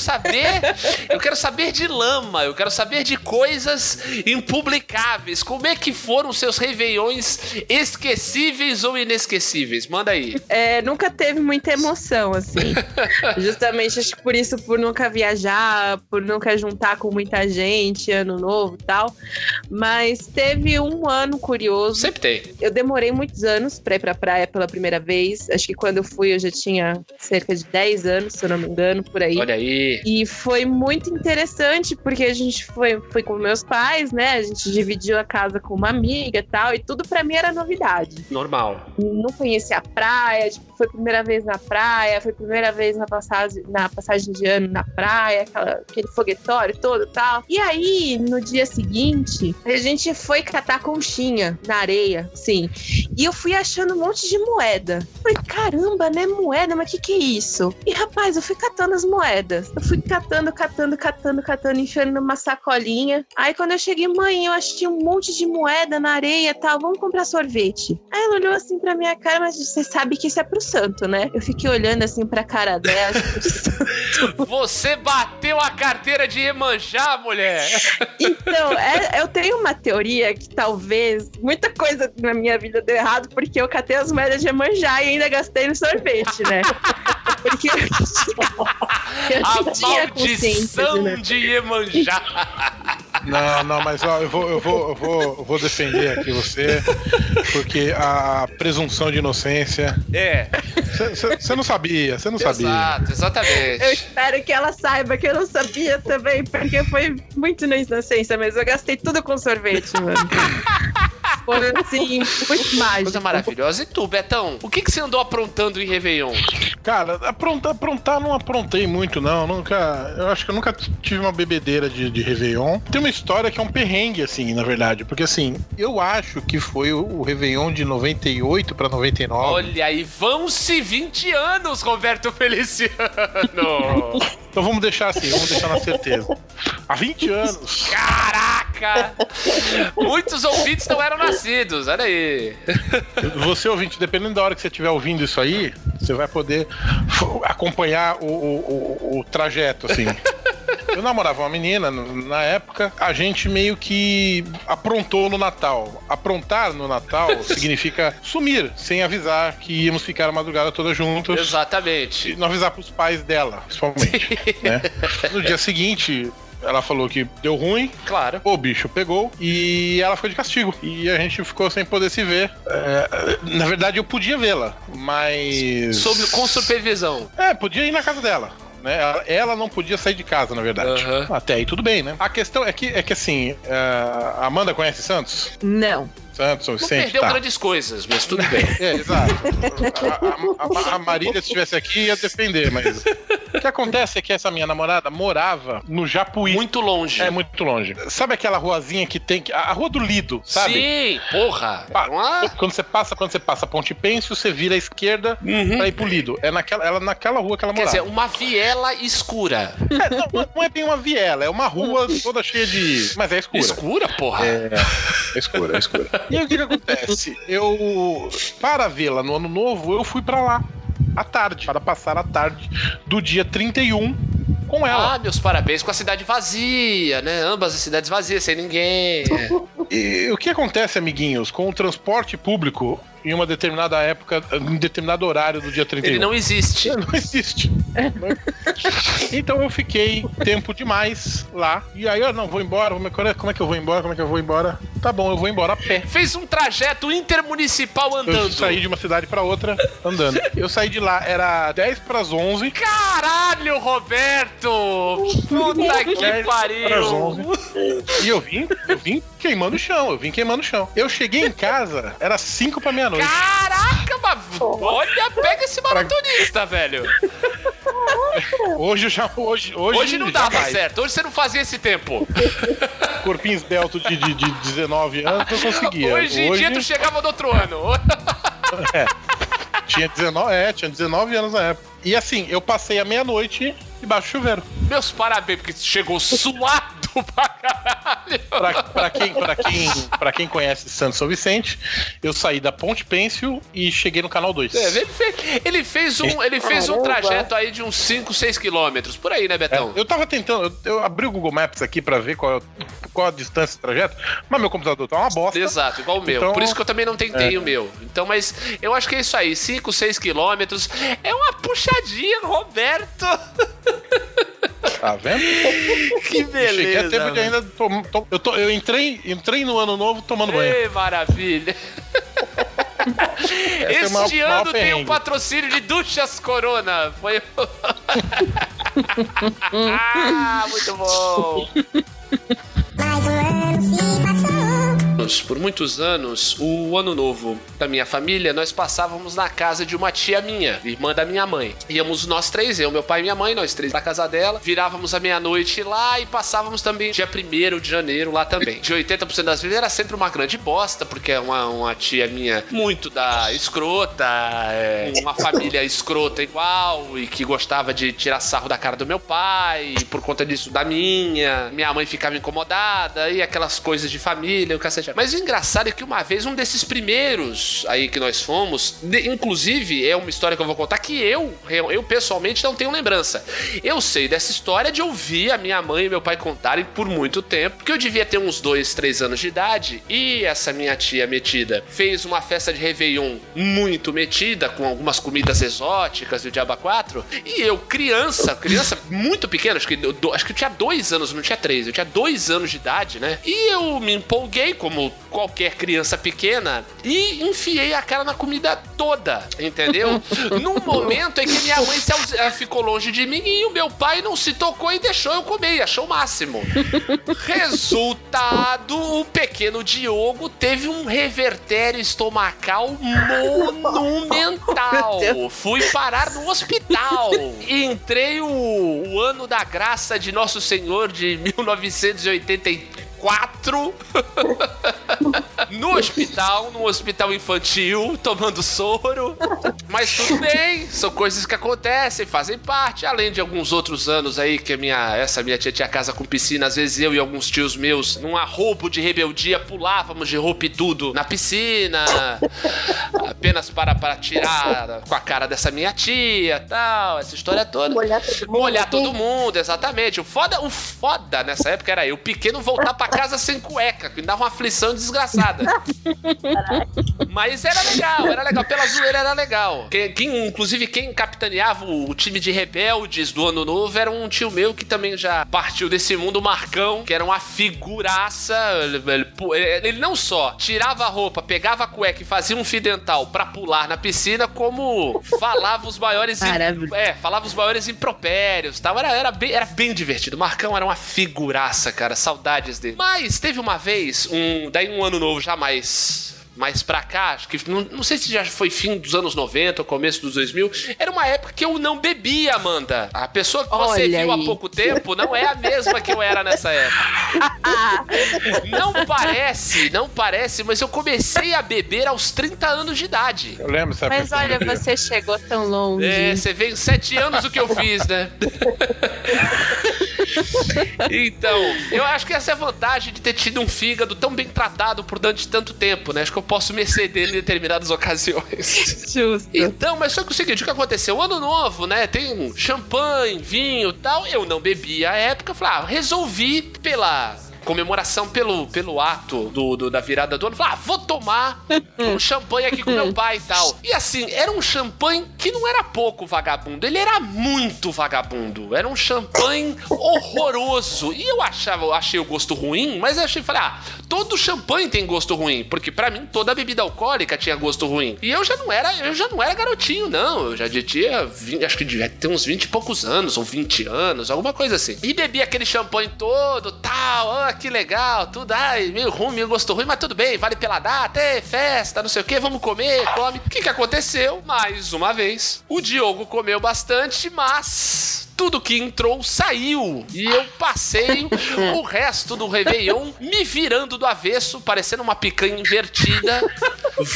saber de lama, eu quero saber de coisas impublicáveis. Como é que foram seus réveillões esquecíveis ou inesquecíveis? Manda aí. Nunca teve muita emoção. Assim, justamente acho que por isso, por nunca viajar, por nunca juntar com muita gente, ano novo e tal, mas teve um ano curioso. Sempre tem. Eu demorei muitos anos pra ir pra praia pela primeira vez, acho que quando eu fui eu já tinha cerca de 10 anos, se eu não me engano, por aí. Olha aí. E foi muito interessante, porque a gente foi com meus pais, né, a gente dividiu a casa com uma amiga e tal, e tudo pra mim era novidade. Normal. Não conhecia a praia, tipo, foi a primeira vez na praia, foi a primeira vez na passagem de ano na praia, aquele foguetório todo e tal. E aí, no dia seguinte, a gente foi catar conchinha na areia, sim. E eu fui achando um monte de moeda. Falei, caramba, né? Moeda, mas que é isso? E, rapaz, eu fui catando as moedas. Eu fui catando, enfiando numa sacolinha. Aí, quando eu cheguei, mãe, eu achei um monte de moeda na areia e tal, vamos comprar sorvete. Aí ela olhou assim pra minha cara, mas você sabe que isso é pro santo, né? Eu fiquei olhando assim pra cara dela. Você bateu a carteira de Iemanjá, mulher! Então, eu tenho uma teoria que talvez muita coisa na minha vida deu errado, porque eu catei as moedas de Iemanjá e ainda gastei no sorvete, né? Porque eu tinha a maldição de Iemanjá. Não, mas ó, eu vou defender aqui você, porque a presunção de inocência. É. Você não sabia, você não sabia. Exato, exatamente. Eu espero que ela saiba que eu não sabia também, porque foi muito na inocência mesmo. Eu gastei tudo com sorvete, mano. Foi assim, muito mágico. Coisa maravilhosa. E tu, Betão, o que você andou aprontando em Réveillon? Cara, aprontar não aprontei muito, não. Eu acho que eu nunca tive uma bebedeira de Réveillon. Tem uma história que é um perrengue, assim, na verdade. Porque, assim, eu acho que foi o Réveillon de 98 pra 99. Olha aí, vão-se 20 anos, Roberto Feliciano! Então vamos deixar assim, vamos deixar na certeza. Há 20 anos! Caraca! Muitos ouvintes não eram nascidos, olha aí. Você, ouvinte, dependendo da hora que você estiver ouvindo isso aí, você vai poder acompanhar o trajeto, assim. Eu namorava uma menina na época, a gente meio que aprontou no Natal. Aprontar no Natal significa sumir, sem avisar que íamos ficar a madrugada toda juntos. Exatamente. E não avisar pros pais dela, principalmente. Né? No dia seguinte, ela falou que deu ruim. Claro. O bicho pegou e ela ficou de castigo. E a gente ficou sem poder se ver. Na verdade, eu podia vê-la, mas... Com supervisão. É, podia ir na casa dela. Né? Ela não podia sair de casa, na verdade. Uhum. Até aí tudo bem, né? A questão é que assim, a Amanda conhece Santos? Não. Santos, São Vicente, perdeu grandes coisas, mas tudo bem. É, exato. A Marília, se estivesse aqui, ia defender, mas... O que acontece é que essa minha namorada morava no Japuí. Muito longe. É, muito longe. Sabe aquela ruazinha que tem... A Rua do Lido, sabe? Sim, porra. Quando você passa Ponte Pêncil, você vira à esquerda pra ir pro Lido. É naquela rua que ela morava. Quer dizer, uma viela escura. É, não é bem uma viela, é uma rua toda cheia de... Mas é escura. Escura, porra? É escura, é escura. E aí o que acontece? Para vê-la no Ano Novo, eu fui pra lá à tarde, para passar a tarde do dia 31 com ela. Ah, meus parabéns, com a cidade vazia, né? Ambas as cidades vazias, sem ninguém. E o que acontece, amiguinhos, com o transporte público em uma determinada época, em determinado horário do dia 31? Ele não existe. Então eu fiquei tempo demais lá. E aí, ó, não, vou embora. Como é que eu vou embora? Tá bom, eu vou embora a pé. Fez um trajeto intermunicipal andando. Eu saí de uma cidade pra outra andando. Eu saí de lá, era 10 pras 11. Caralho, Roberto! Puta que pariu! E eu vim queimando o chão, Eu cheguei em casa, era 5 pra meia-noite. Caraca, mas olha, pega esse maratonista, velho. Hoje não dava certo. Hoje você não fazia esse tempo. Corpinho esbelto de 19 anos, eu conseguia. Hoje em dia tu chegava no outro ano. É. Tinha 19 anos na época. E assim, eu passei a meia-noite debaixo do chuveiro. Meus parabéns, porque chegou suado pra caralho. Pra quem conhece Santos São Vicente, eu saí da Ponte Pêncil e cheguei no Canal 2. Ele fez um trajeto aí de uns 5, 6 quilômetros, por aí, né, Betão? É, eu tava tentando, eu abri o Google Maps aqui pra ver qual a distância do trajeto, mas meu computador tá uma bosta. Exato, igual o meu. Então, por isso que eu também não tentei o meu. Então, mas eu acho que é isso aí, 5, 6 quilômetros, é uma puxadinha, Roberto. Tá vendo? Que beleza. Cheguei a tempo de ainda eu entrei no Ano Novo tomando banho. Que maravilha. Este ano tem um patrocínio de Duchas Corona. Foi. Ah, muito bom. Mais um ano se passou. Por muitos anos, o Ano Novo da minha família, nós passávamos na casa de uma tia minha, irmã da minha mãe. Íamos nós três, eu, meu pai e minha mãe, nós três pra casa dela. Virávamos à meia-noite lá e passávamos também dia 1º de janeiro lá também. De 80% das vezes era sempre uma grande bosta, porque é uma tia minha muito da escrota, uma família escrota igual, e que gostava de tirar sarro da cara do meu pai, e por conta disso da minha. Minha mãe ficava incomodada, e aquelas coisas de família, o cacete. Poxa. Mas o engraçado é que uma vez, um desses primeiros aí que nós fomos, inclusive é uma história que eu vou contar que eu pessoalmente não tenho lembrança. Eu sei dessa história de ouvir a minha mãe e meu pai contarem por muito tempo, porque eu devia ter uns 2, 3 anos de idade, e essa minha tia metida fez uma festa de Réveillon muito metida, com algumas comidas exóticas e o Diaba 4, e eu, criança muito pequena, acho que eu tinha 2 anos, não tinha 3, eu tinha 2 anos de idade, né? E eu me empolguei, como qualquer criança pequena, e enfiei a cara na comida toda, entendeu? Num momento em que minha mãe ficou longe de mim e o meu pai não se tocou e deixou eu comer, achou o máximo. Resultado, o pequeno Diogo teve um revertério estomacal monumental. Fui parar no hospital. Entrei o ano da graça de Nosso Senhor de 1984 no hospital infantil, tomando soro. Mas tudo bem, são coisas que acontecem, fazem parte, além de alguns outros anos aí que essa minha tia tinha casa com piscina, às vezes eu e alguns tios meus, num arrobo de rebeldia, pulávamos de roupa e tudo na piscina, apenas para tirar com a cara dessa minha tia, tal, essa história toda. Molhar todo mundo, exatamente. O foda nessa época era eu, pequeno, voltar pra casa sem cueca, que me dava uma aflição desgraçada. Mas era legal, pela zoeira era legal. Inclusive, quem capitaneava o time de rebeldes do Ano Novo era um tio meu que também já partiu desse mundo, o Marcão, que era uma figuraça. Ele não só tirava a roupa, pegava a cueca e fazia um fio dental pra pular na piscina, como falava os maiores impropérios e tal. Era bem divertido. O Marcão era uma figuraça, cara. Saudades dele. Mas teve uma vez, um ano novo já mais pra cá, acho que não sei se já foi fim dos anos 90 ou começo dos 2000, era uma época que eu não bebia, Amanda. A pessoa que você viu há pouco tempo não é a mesma que eu era nessa época. Não parece, mas eu comecei a beber aos 30 anos de idade. Eu lembro, sabe? Mas olha, você chegou tão longe. É, você veio 7 anos o que eu fiz, né? Então, eu acho que essa é a vantagem de ter tido um fígado tão bem tratado por durante tanto tempo, né? Acho que eu posso me exceder em determinadas ocasiões. Justo. Então, mas só que o seguinte, o que aconteceu? Ano novo, né? Tem champanhe, vinho e tal. Eu não bebia à época. Falei, resolvi pela comemoração, pelo ato da virada do ano, falei, vou tomar um champanhe aqui com meu pai e tal. E assim, era um champanhe que não era pouco vagabundo, ele era muito vagabundo, era um champanhe horroroso, e eu achei o gosto ruim, mas falei, todo champanhe tem gosto ruim, porque pra mim toda bebida alcoólica tinha gosto ruim, e eu já não era garotinho, não, eu já tinha, acho que devia ter uns 20 e poucos anos, ou 20 anos, alguma coisa assim, e bebi aquele champanhe todo, tal, que legal, tudo, meio ruim, meio gosto ruim, mas tudo bem, vale pela data, festa, não sei o que, vamos comer, come. O que aconteceu? Mais uma vez, o Diogo comeu bastante, mas tudo que entrou saiu. E eu passei o resto do Réveillon me virando do avesso, parecendo uma picanha invertida,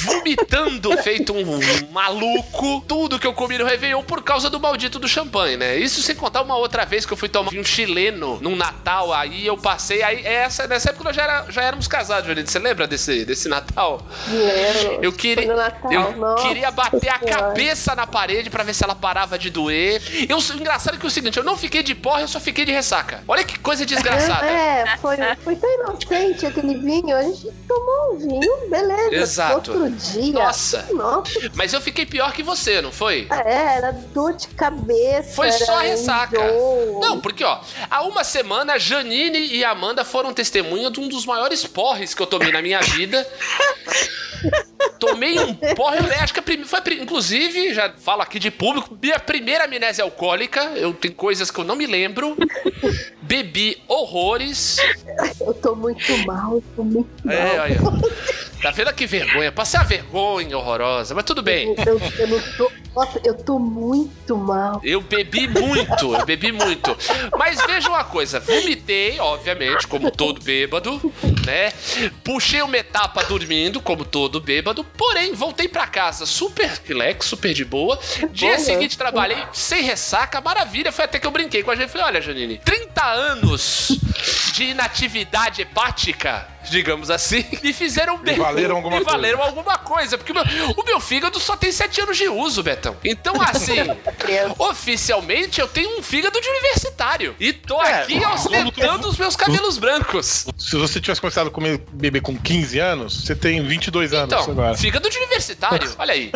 vomitando feito um maluco tudo que eu comi no Réveillon por causa do maldito do champanhe, né? Isso sem contar uma outra vez que eu fui tomar um chileno num Natal, aí eu passei. Aí nessa época nós já éramos casados, Janine. Você lembra desse Natal? Lembro. Eu queria bater a cabeça na parede pra ver se ela parava de doer. Engraçado que o seguinte, eu não fiquei de porra, eu só fiquei de ressaca. Olha que coisa desgraçada. Foi tão inocente aquele vinho, a gente tomou um vinho, beleza. Exato. Outro dia. Nossa. Mas eu fiquei pior que você, não foi? Era dor de cabeça. Foi só ressaca. Enjoo. Não, porque há uma semana, Janine e Amanda foram testemunha de um dos maiores porres que eu tomei na minha vida. Tomei um porre, acho que foi, inclusive, já falo aqui de público, minha primeira amnésia alcoólica, eu tenho coisas que eu não me lembro. Bebi horrores. Eu tô muito mal, Olha. Tá vendo que vergonha? Passei a vergonha horrorosa, mas tudo bem. Eu não tô. Nossa, eu tô muito mal. Eu bebi muito. Mas veja uma coisa, vomitei, obviamente, como todo bêbado, né? Puxei uma etapa dormindo, como todo bêbado, porém, voltei pra casa super relax, super de boa. Dia seguinte, trabalhei sem ressaca, maravilha. Foi até que eu brinquei com a gente. Falei, olha, Janine, 30 anos de inatividade hepática digamos assim, me fizeram bem. Me valeram alguma coisa. Porque o meu fígado só tem 7 anos de uso, Betão. Então, assim, oficialmente eu tenho um fígado de universitário. E tô aqui ostentando os meus cabelos brancos. Se você tivesse começado a comer bebê com 15 anos, você tem 22 anos agora. Fígado de universitário, olha aí.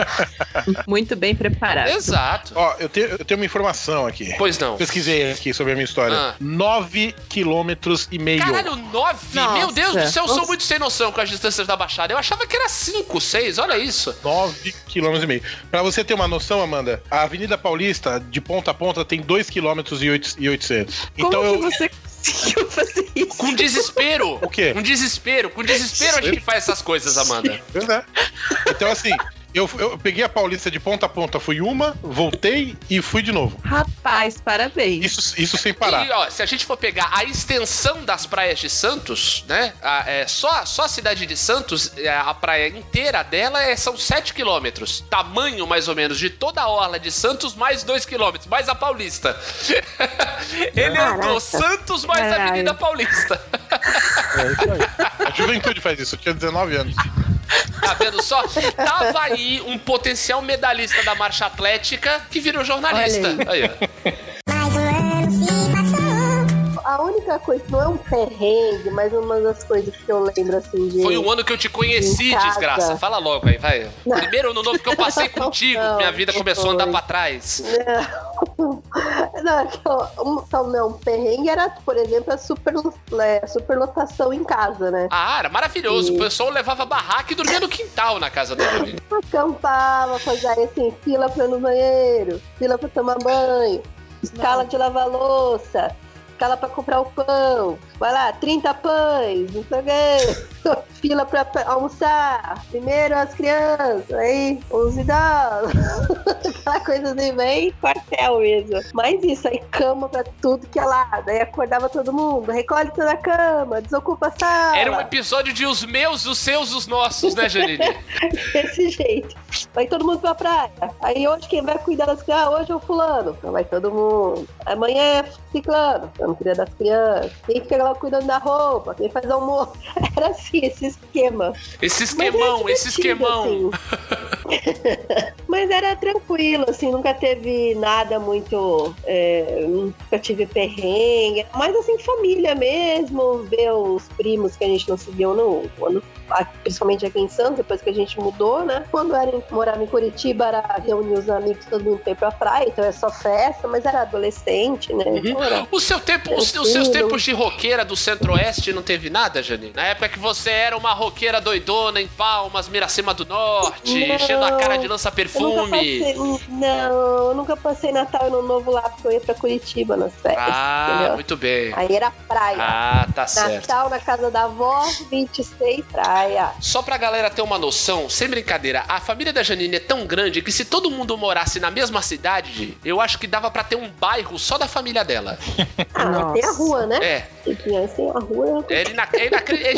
Muito bem preparado. Exato. Ó, eu tenho uma informação aqui. Pois não. Pesquisei aqui sobre a minha história. 9,5 km. Caralho, 9? Meu Deus do céu, eu sou muito sem noção com as distâncias da Baixada. Eu achava que era 5, 6, olha isso. 9,5 km. Pra você ter uma noção, Amanda, a Avenida Paulista, de ponta a ponta, tem 2,8 km. Então você conseguiu fazer isso? Com desespero. O quê? Com desespero. Com desespero a gente faz essas coisas, Amanda. Verdade. Então, assim... Eu peguei a Paulista de ponta a ponta, fui uma, voltei e fui de novo. Rapaz, parabéns. Isso sem parar. E, ó, se a gente for pegar a extensão das praias de Santos, né? Só a cidade de Santos, a praia inteira dela são 7 quilômetros. Tamanho, mais ou menos, de toda a orla de Santos, mais 2 quilômetros, mais a Paulista. Ele andou Santos mais a Avenida Paulista. É isso aí. A juventude faz isso, eu tinha 19 anos. Tá vendo só? Tava aí um potencial medalhista da marcha atlética que virou jornalista. Aí, a única coisa, não é um perrengue, mas uma das coisas que eu lembro assim de... Foi o ano que eu te conheci, desgraça. Fala logo aí, vai. Não. Primeiro ano novo que eu passei contigo, minha vida começou a andar pra trás. Não, perrengue era, por exemplo, a superlotação em casa, né? Ah, era maravilhoso. E... o pessoal levava barraca e dormia no quintal na casa da Janine. Acampava, fazia assim, fila pra ir no banheiro, fila pra tomar banho, escala de lavar louça. Escala pra comprar o pão, vai lá, 30 pães, não sei o quê, fila pra almoçar, primeiro as crianças, aí os idosos, aquela coisa assim, bem quartel mesmo. Mas isso, aí cama pra tudo que é lado, aí acordava todo mundo, recolhe toda a cama, desocupa a sala. Era um episódio de os meus, os seus, os nossos, né, Janine? Desse jeito. Vai todo mundo pra praia, aí hoje quem vai cuidar das crianças, hoje é o fulano, então vai todo mundo, amanhã é ciclano, não cuida das crianças, quem fica lá cuidando da roupa, quem faz almoço. Era assim, esse esquema. Esse esquemão. Assim. Mas era tranquilo, assim, nunca teve nada muito. Nunca tive perrengue. Mas assim, família mesmo, ver os primos que a gente não se viu no ano. Principalmente aqui em Santos, depois que a gente mudou, né? Quando eu morava em Curitiba, era reunir os amigos, todo mundo ia pra praia, então é só festa, mas era adolescente, né? Uhum. Era... Os seus tempos de roqueira do Centro-Oeste não teve nada, Janine? Na época que você era uma roqueira doidona em Palmas, Miracema do Norte, enchendo a cara de lança-perfume. Eu nunca passei Natal e Ano Novo lá, porque eu ia pra Curitiba nas férias. Ah, entendeu? Muito bem. Aí era praia. Ah, tá certo. Natal na casa da avó, 26, praia. Só pra galera ter uma noção, sem brincadeira, a família da Janine é tão grande que se todo mundo morasse na mesma cidade, eu acho que dava pra ter um bairro só da família dela. Ah, tem a rua, né? Tem a rua. É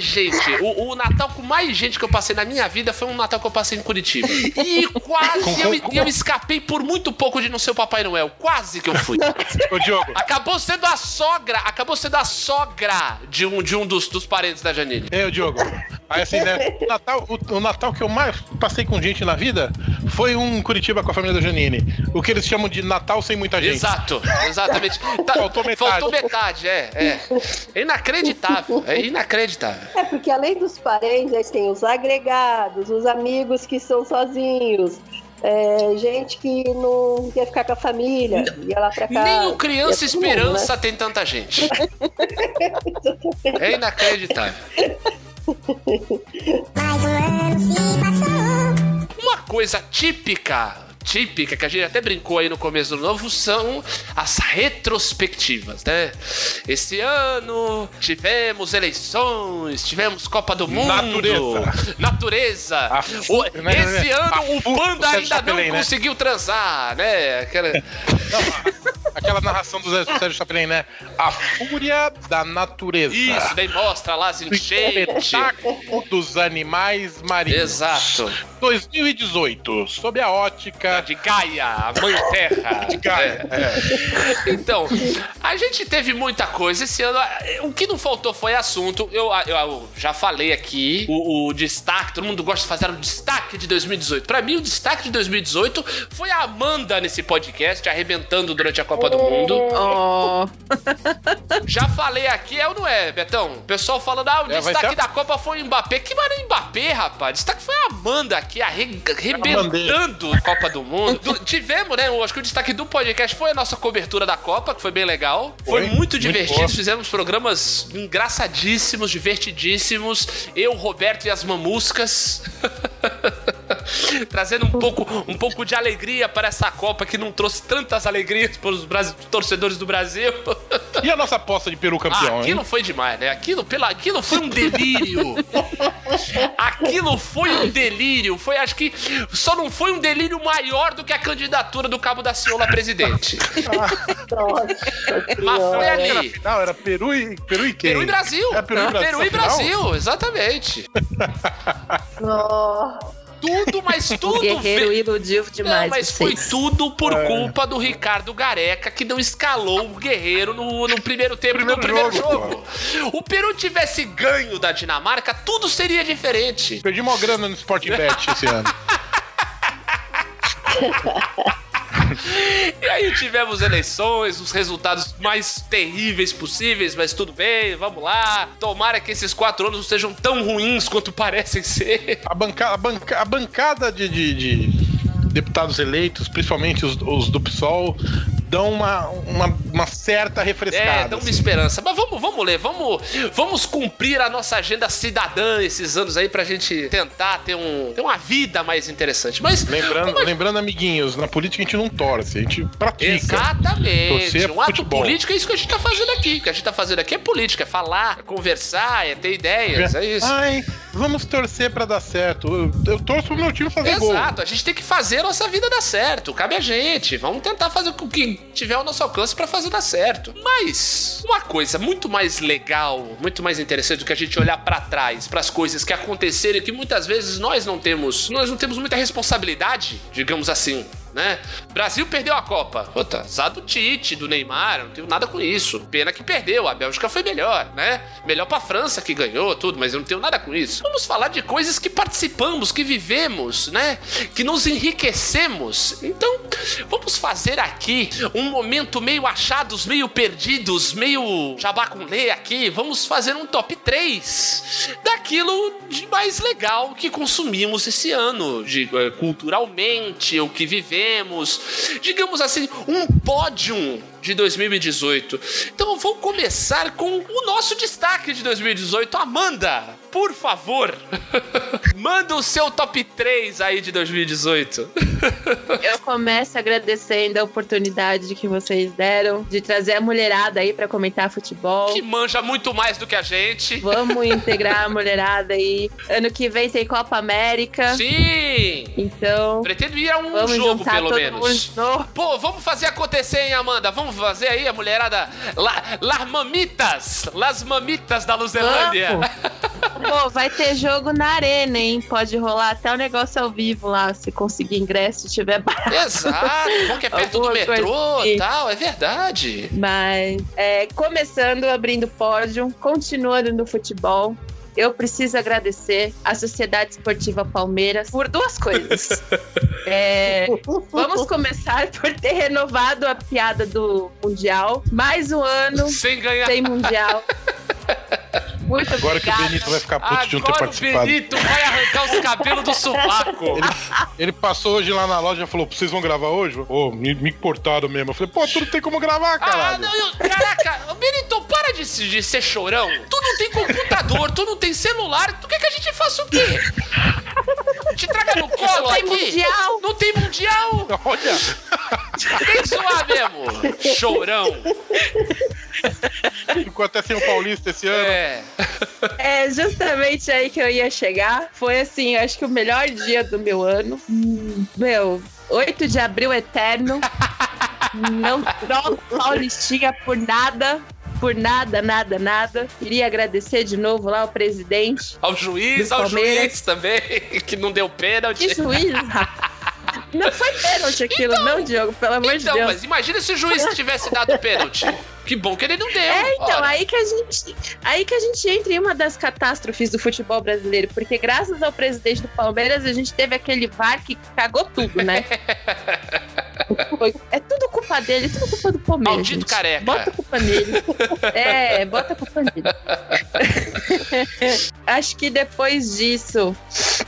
gente. O Natal com mais gente que eu passei na minha vida foi um Natal que eu passei em Curitiba. E quase eu escapei por muito pouco de não ser o Papai Noel. Quase que eu fui. Ô, Diogo. Acabou sendo a sogra de um dos parentes da Janine. É, o Diogo. Aí assim, né? O Natal que eu mais passei com gente na vida foi um Curitiba com a família da Janine. O que eles chamam de Natal sem muita gente. Exato, exatamente. Faltou metade, é inacreditável, É porque além dos parentes, tem os agregados, os amigos que são sozinhos. Gente que não quer ficar com a família, ia lá pra casa. Nem o Criança Esperança, né? Tem tanta gente. É inacreditável. Uma coisa típica, que a gente até brincou aí no começo do novo, são as retrospectivas, né? Esse ano tivemos eleições, tivemos Copa do Mundo, natureza. Esse ano o Panda ainda não conseguiu transar, né? aquela narração do Zé Sérgio Chaplin, né? A fúria da natureza. Isso, daí mostra lá as enchentes. O dos animais marinhos. Exato. 2018, sob a ótica... de Gaia, a mãe terra. De Gaia. É. Então, a gente teve muita coisa esse ano. O que não faltou foi assunto. Eu já falei aqui o destaque. Todo mundo gosta de fazer o destaque de 2018. Pra mim, o destaque de 2018 foi a Amanda nesse podcast, arrebentando durante a Copa do Mundo. Oh. Já falei aqui, é ou não é, Betão? O pessoal falando, o destaque da Copa foi o Mbappé. Que maravilha, Mbappé, rapaz. O destaque foi a Amanda aqui, arrebentando a Copa do Mundo. Tivemos, né? Acho que o destaque do podcast foi a nossa cobertura da Copa, que foi bem legal. Foi muito divertido. Muito fizemos programas engraçadíssimos, divertidíssimos. Eu, Roberto e as mamuscas. Trazendo um pouco de alegria para essa Copa que não trouxe tantas alegrias para os torcedores do Brasil. E a nossa aposta de Peru campeão, aquilo, hein? Foi demais, né? Aquilo foi um delírio. Foi, acho que só não foi um delírio maior do que a candidatura do Cabo Daciolo a presidente. Mas foi ali. Não, era Peru e quem? Peru e Brasil. Peru e Brasil, exatamente. Nossa. Tudo, mas tudo... Guerreiro iludiu demais. Não, mas foi tudo por culpa do Ricardo Gareca, que não escalou o Guerreiro no primeiro tempo do primeiro jogo. O Peru tivesse ganho da Dinamarca, tudo seria diferente. Perdi uma grana no Sportbet esse ano. E aí tivemos eleições, os resultados mais terríveis possíveis, mas tudo bem, vamos lá. Tomara que esses 4 anos não sejam tão ruins quanto parecem ser. A bancada de deputados eleitos, principalmente os do PSOL, dão uma certa refrescada. Dão uma esperança. Mas vamos ler, vamos cumprir a nossa agenda cidadã esses anos aí pra gente tentar ter uma vida mais interessante. Mas lembrando, amiguinhos, na política a gente não torce, a gente pratica. Exatamente. Torcer um ato político é isso que a gente tá fazendo aqui. O que a gente tá fazendo aqui é política, é falar, é conversar, é ter ideias, é isso. Ai, vamos torcer pra dar certo. Eu torço pro meu time fazer gol. Exato, a gente tem que fazer a nossa vida dar certo. Cabe a gente. Vamos tentar fazer o que tiver ao nosso alcance pra fazer dar certo. Mas uma coisa muito mais legal, muito mais interessante do que a gente olhar pra trás, pras coisas que aconteceram e que muitas vezes nós não temos muita responsabilidade, digamos assim, né? Brasil perdeu a Copa. Puta, azar do Tite, do Neymar, não tenho nada com isso. Pena que perdeu, a Bélgica foi melhor, né? Melhor pra França que ganhou, tudo, mas eu não tenho nada com isso. Vamos falar de coisas que participamos, que vivemos, né? Que nos enriquecemos. Então, vamos fazer aqui um momento meio achados, meio perdidos, meio jabacunlê aqui. Vamos fazer um top 3 daquilo de mais legal que consumimos esse ano, culturalmente, o que vivemos. Digamos assim, um pódium de 2018. Então eu vou começar com o nosso destaque de 2018. Amanda, por favor, manda o seu top 3 aí de 2018. Eu começo agradecendo a oportunidade que vocês deram de trazer a mulherada aí pra comentar futebol. Que manja muito mais do que a gente. Vamos integrar a mulherada aí. Ano que vem tem Copa América. Sim! Então... pretendo ir a um jogo, pelo menos. Pô, vamos fazer acontecer, hein, Amanda? Vamos fazer aí a mulherada Las mamitas da Loserlândia. Pô, vai ter jogo na arena, hein? Pode rolar até o negócio ao vivo lá, se conseguir ingresso, se tiver barato. Exato, bom que é perto do metrô e tal, é verdade. Mas, começando, abrindo pódio, continuando no futebol, eu preciso agradecer à Sociedade Esportiva Palmeiras por 2 coisas. Vamos começar por ter renovado a piada do Mundial. Mais um ano sem ganhar. Sem Mundial. Muito agora obrigada. Que o Benito vai ficar puto de não ter participado. O Benito vai arrancar os cabelos do sovaco. Ele passou hoje lá na loja e falou: vocês vão gravar hoje? Ô, me cortaram mesmo. Eu falei: pô, tu não tem como gravar, caralho. Caraca, Benito, para de ser chorão. Tu não tem computador, tu não tem celular. Tu quer que a gente faça o quê? Te traga no colo não aqui? Não tem mundial. Não tem mundial? Olha. Tem que zoar mesmo. Chorão. Ficou até sem o Paulista esse ano. É justamente aí que eu ia chegar. Foi assim, eu acho que o melhor dia do meu ano. Meu, 8 de abril eterno. Não troco Paulistinha por nada. Por nada, nada, nada. Queria agradecer de novo lá ao presidente. Ao juiz também, que não deu pênalti. Que juiz, rapaz? Não foi pênalti aquilo, então, não, Diogo, pelo amor de Deus. Então, mas imagina se o juiz tivesse dado pênalti. Que bom que ele não deu. É, então, aí que a gente entra em uma das catástrofes do futebol brasileiro, porque graças ao presidente do Palmeiras, a gente teve aquele VAR que cagou tudo, né? É tudo culpa dele, é tudo culpa do Palmeiras. Maldito gente. Careca. Bota a culpa nele. É, bota a culpa nele. Acho que depois disso,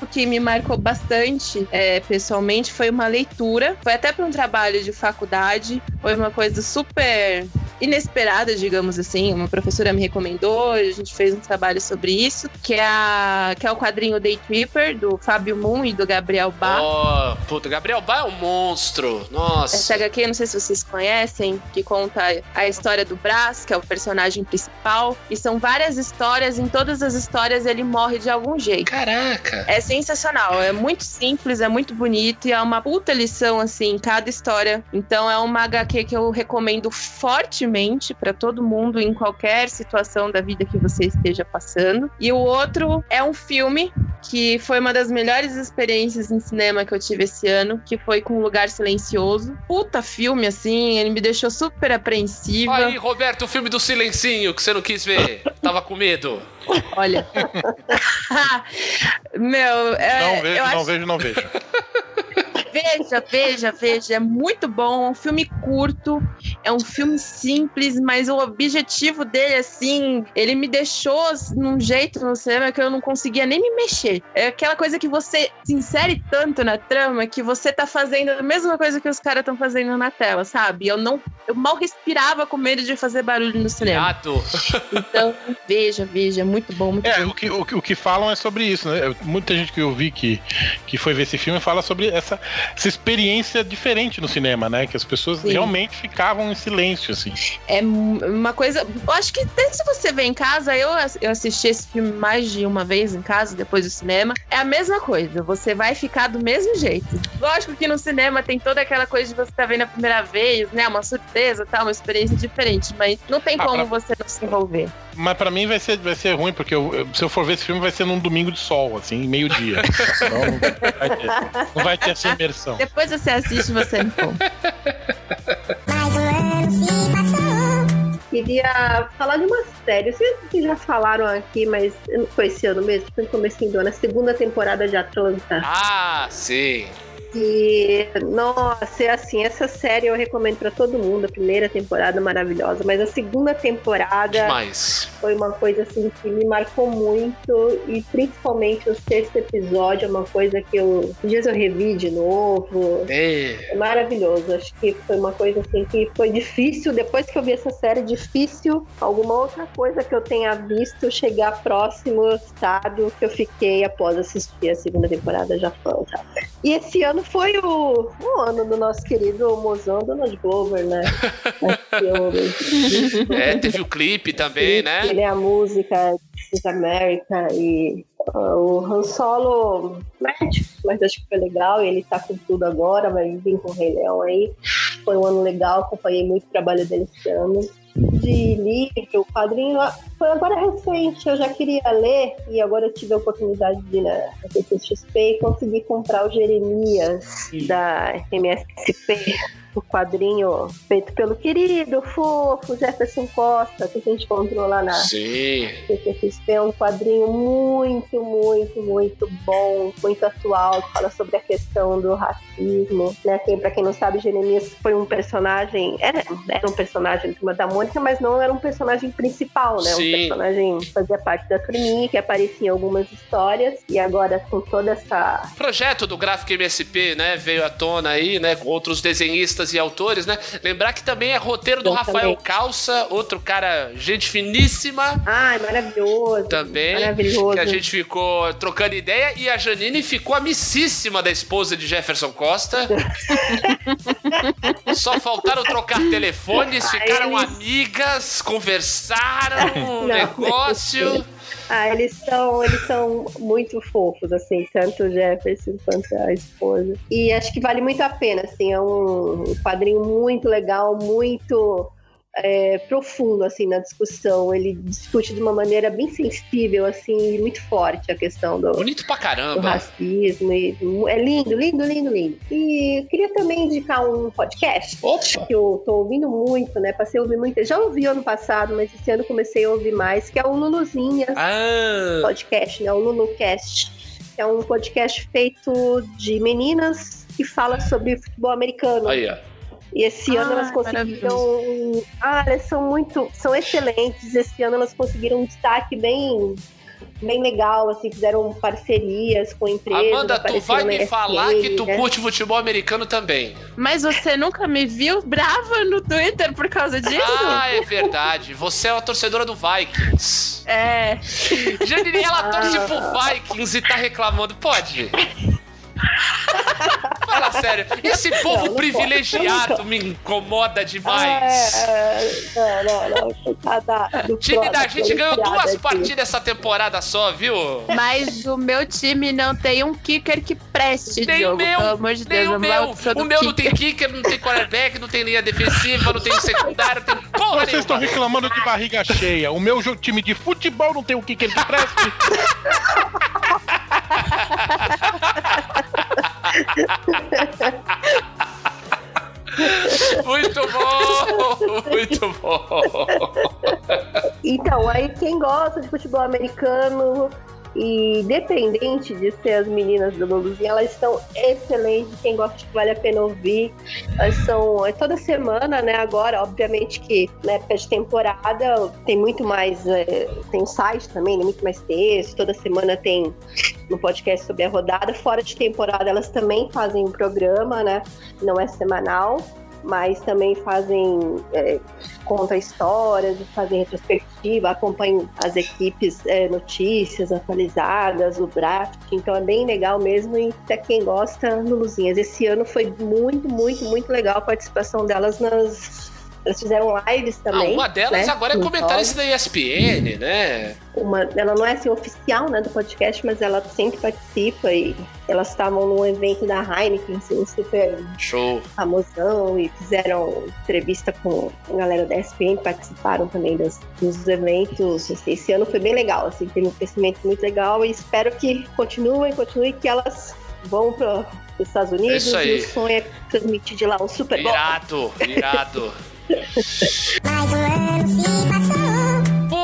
o que me marcou bastante, pessoalmente, foi uma leitura. Foi até para um trabalho de faculdade. Foi uma coisa super inesperada, digamos assim. Uma professora me recomendou, a gente fez um trabalho sobre isso, que é o quadrinho Day Tripper, do Fábio Moon e do Gabriel Bá. Oh, puta, Gabriel Bá é um monstro. Nossa. Essa HQ, não sei se vocês conhecem, que conta a história do Brás, que é o personagem principal. E são várias histórias, em todas as histórias ele morre de algum jeito. Caraca! É sensacional, é muito simples, é muito bonito e é uma puta lição, assim, em cada história. Então é uma HQ que eu recomendo fortemente pra todo mundo, em qualquer situação da vida que você esteja passando. E o outro é um filme que foi uma das melhores experiências em cinema que eu tive esse ano, que foi com Um Lugar Silencioso. Puta filme, assim, ele me deixou super apreensiva. Aí, Roberto, o filme do silencinho que você não quis ver. Tava com medo. Olha. Meu, não vejo. Veja, é muito bom, é um filme curto, é um filme simples, mas o objetivo dele, assim, ele me deixou num jeito no cinema que eu não conseguia nem me mexer. É aquela coisa que você se insere tanto na trama que você tá fazendo a mesma coisa que os caras estão fazendo na tela, sabe? Eu mal respirava com medo de fazer barulho no cinema. Gato. Então, veja, é muito bom. Muito bom. O que falam é sobre isso, né? Muita gente que eu vi que foi ver esse filme fala sobre essa experiência diferente no cinema, né? Que as pessoas realmente ficavam em silêncio, assim. É uma coisa... Eu acho que até se você vê em casa, eu assisti esse filme mais de uma vez em casa, depois do cinema, é a mesma coisa. Você vai ficar do mesmo jeito. Lógico que no cinema tem toda aquela coisa de você tá vendo a primeira vez, né? Uma surpresa, tal, uma experiência diferente, mas não tem como você não se envolver. Mas pra mim vai ser ruim, porque se eu for ver esse filme, vai ser num domingo de sol, assim, meio-dia. Então, não vai ter essa imersão. Depois você assiste, você me conta. Mais um ano se passou. Queria falar de uma série. Vocês já falaram aqui, mas não foi esse ano mesmo, foi no comecinho do ano, a segunda temporada de Atlanta. Ah, sim. E, nossa, é assim, essa série eu recomendo pra todo mundo. A primeira temporada maravilhosa, mas a segunda temporada foi uma coisa assim que me marcou muito. E principalmente o sexto episódio é uma coisa que às vezes eu revi de novo. É maravilhoso. Acho que foi uma coisa assim que foi difícil, depois que eu vi essa série, difícil alguma outra coisa que eu tenha visto chegar próximo ao estado que eu fiquei após assistir a segunda temporada de Atlanta. E esse ano foi o ano do nosso querido mozão Donald Glover, né? Teve o clipe também, né? Ele é a música This Is America e o Han Solo, mas acho que foi legal. Ele tá com tudo agora, vai vir com o Rei Leão aí. Foi um ano legal, acompanhei muito o trabalho dele esse ano. De livro, quadrinho, foi agora recente, eu já queria ler e agora eu tive a oportunidade de ir na CCXP e consegui comprar o Jeremias da MSP, o quadrinho feito pelo querido, fofo, Jefferson Costa, que a gente encontrou lá na CCXP. É um quadrinho muito, muito, muito bom, muito atual, que fala sobre a questão do racismo, né? Pra quem não sabe, Jeremias foi um personagem, era um personagem da Mônica, mas não era um personagem principal, né? Sim. Um personagem que fazia parte da turminha, que aparecia em algumas histórias, e agora com toda essa... O projeto do Gráfico MSP, né? Veio à tona aí, né? Com outros desenhistas e autores, né? Lembrar que também é roteiro do Rafael Calça, outro cara, gente finíssima. Ai, maravilhoso. Também. Maravilhoso. Que a gente ficou trocando ideia e a Janine ficou amicíssima da esposa de Jefferson Costa. Só faltaram trocar telefones, ficaram amigas, conversaram, negócio... Ah, eles são muito fofos, assim, tanto o Jefferson quanto a esposa. E acho que vale muito a pena, assim, é um quadrinho muito legal, muito profundo, assim, na discussão. Ele discute de uma maneira bem sensível, assim, muito forte a questão do... Bonito pra caramba! Do racismo. E é lindo, lindo, lindo, lindo. E queria também indicar um podcast. Opa! Que eu tô ouvindo muito, né? Passei a ouvir muito. Já ouvi ano passado, mas esse ano comecei a ouvir mais, que é o Luluzinhas. Ah. Podcast, né? O Lulucast. É um podcast feito de meninas que fala sobre futebol americano. Aí, ó. E esse ano elas conseguiram... Ah, elas são muito... São excelentes. Esse ano elas conseguiram um destaque bem... Bem legal, assim, fizeram parcerias com empresas. Amanda, tu vai me falar que tu curte futebol americano também. Mas você nunca me viu brava no Twitter por causa disso? Ah, é verdade. Você é uma torcedora do Vikings. É. Janine, ela torce pro Vikings e tá reclamando. Pode? Fala sério, esse povo não privilegiado não me incomoda demais. O time da gente ganhou duas partidas essa temporada só, viu? Mas o meu time não tem um kicker que preste, nem Diogo, meu, pelo amor de Deus. O meu não tem kicker, não tem quarterback, não tem linha defensiva, não tem secundário, não tem porra nenhuma. Vocês estão reclamando de barriga cheia. O meu time de futebol não tem um kicker que preste. Muito bom! Muito bom! Então, aí quem gosta de futebol americano, e independente de ser as meninas do Luluzinha, elas são excelentes. Quem gosta, vale a pena ouvir. Elas são toda semana, né? Agora, obviamente que na época de temporada tem muito mais, tem um site também, né, muito mais texto. Toda semana tem um podcast sobre a rodada. Fora de temporada elas também fazem um programa, né? Não é semanal, mas também fazem, contam histórias, fazem retrospectiva, acompanham as equipes, notícias atualizadas, o draft. Então é bem legal mesmo, e para quem gosta, Luluzinhas. Esse ano foi muito, muito, muito legal a participação delas nas... Elas fizeram lives também. Uma delas, né, agora é comentarista da ESPN, né? Ela não é assim oficial, né, do podcast, mas ela sempre participa, e elas estavam num evento da Heineken, assim, super show, famosão, e fizeram entrevista com a galera da ESPN, participaram também dos eventos. Assim, esse ano foi bem legal, assim, teve um crescimento muito legal, e espero que continuem, que elas vão para os Estados Unidos. Isso aí. E o sonho é transmitir de lá um Super Bowl. Irado. Mais um ano se passou.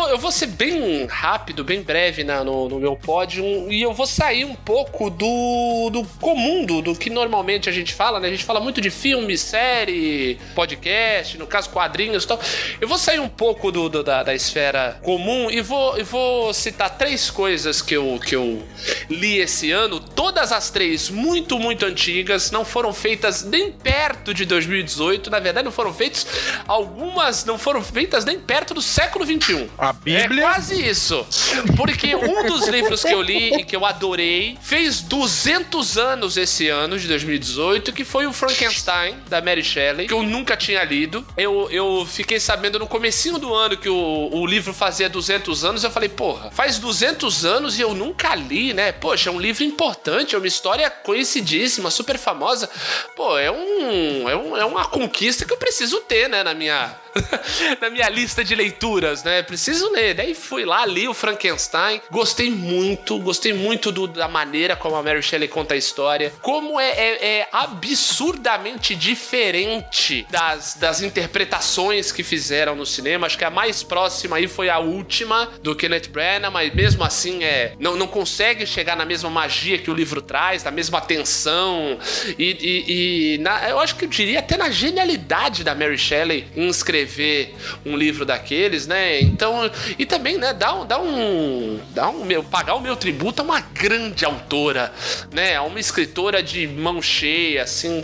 Eu vou ser bem rápido, bem breve no meu pódio, e eu vou sair um pouco do comum, do que normalmente a gente fala, né? A gente fala muito de filme, série, podcast, no caso quadrinhos e tal. Eu vou sair um pouco da esfera comum e vou citar três coisas que eu li esse ano. Todas as três muito, muito antigas, não foram feitas nem perto de 2018, na verdade não foram feitas. Algumas não foram feitas nem perto do século XXI. A Bíblia? É quase isso. Porque um dos livros que eu li e que eu adorei fez 200 anos esse ano, de 2018, que foi o Frankenstein, da Mary Shelley, que eu nunca tinha lido. Eu fiquei sabendo no comecinho do ano que o livro fazia 200 anos. Eu falei, porra, faz 200 anos e eu nunca li, né? Poxa, é um livro importante, é uma história conhecidíssima, super famosa. Pô, é uma conquista que eu preciso ter, né? Na minha lista de leituras, né? Preciso ler. Daí fui lá, li o Frankenstein. Gostei muito da maneira como a Mary Shelley conta a história. Como é absurdamente diferente das interpretações que fizeram no cinema. Acho que a mais próxima aí foi a última, do Kenneth Branagh, mas mesmo assim não consegue chegar na mesma magia que o livro traz, na mesma tensão e eu acho que eu diria até na genialidade da Mary Shelley em escrever um livro daqueles, né? Então, e também, né, pagar o meu tributo a uma grande autora, né? A uma escritora de mão cheia, assim,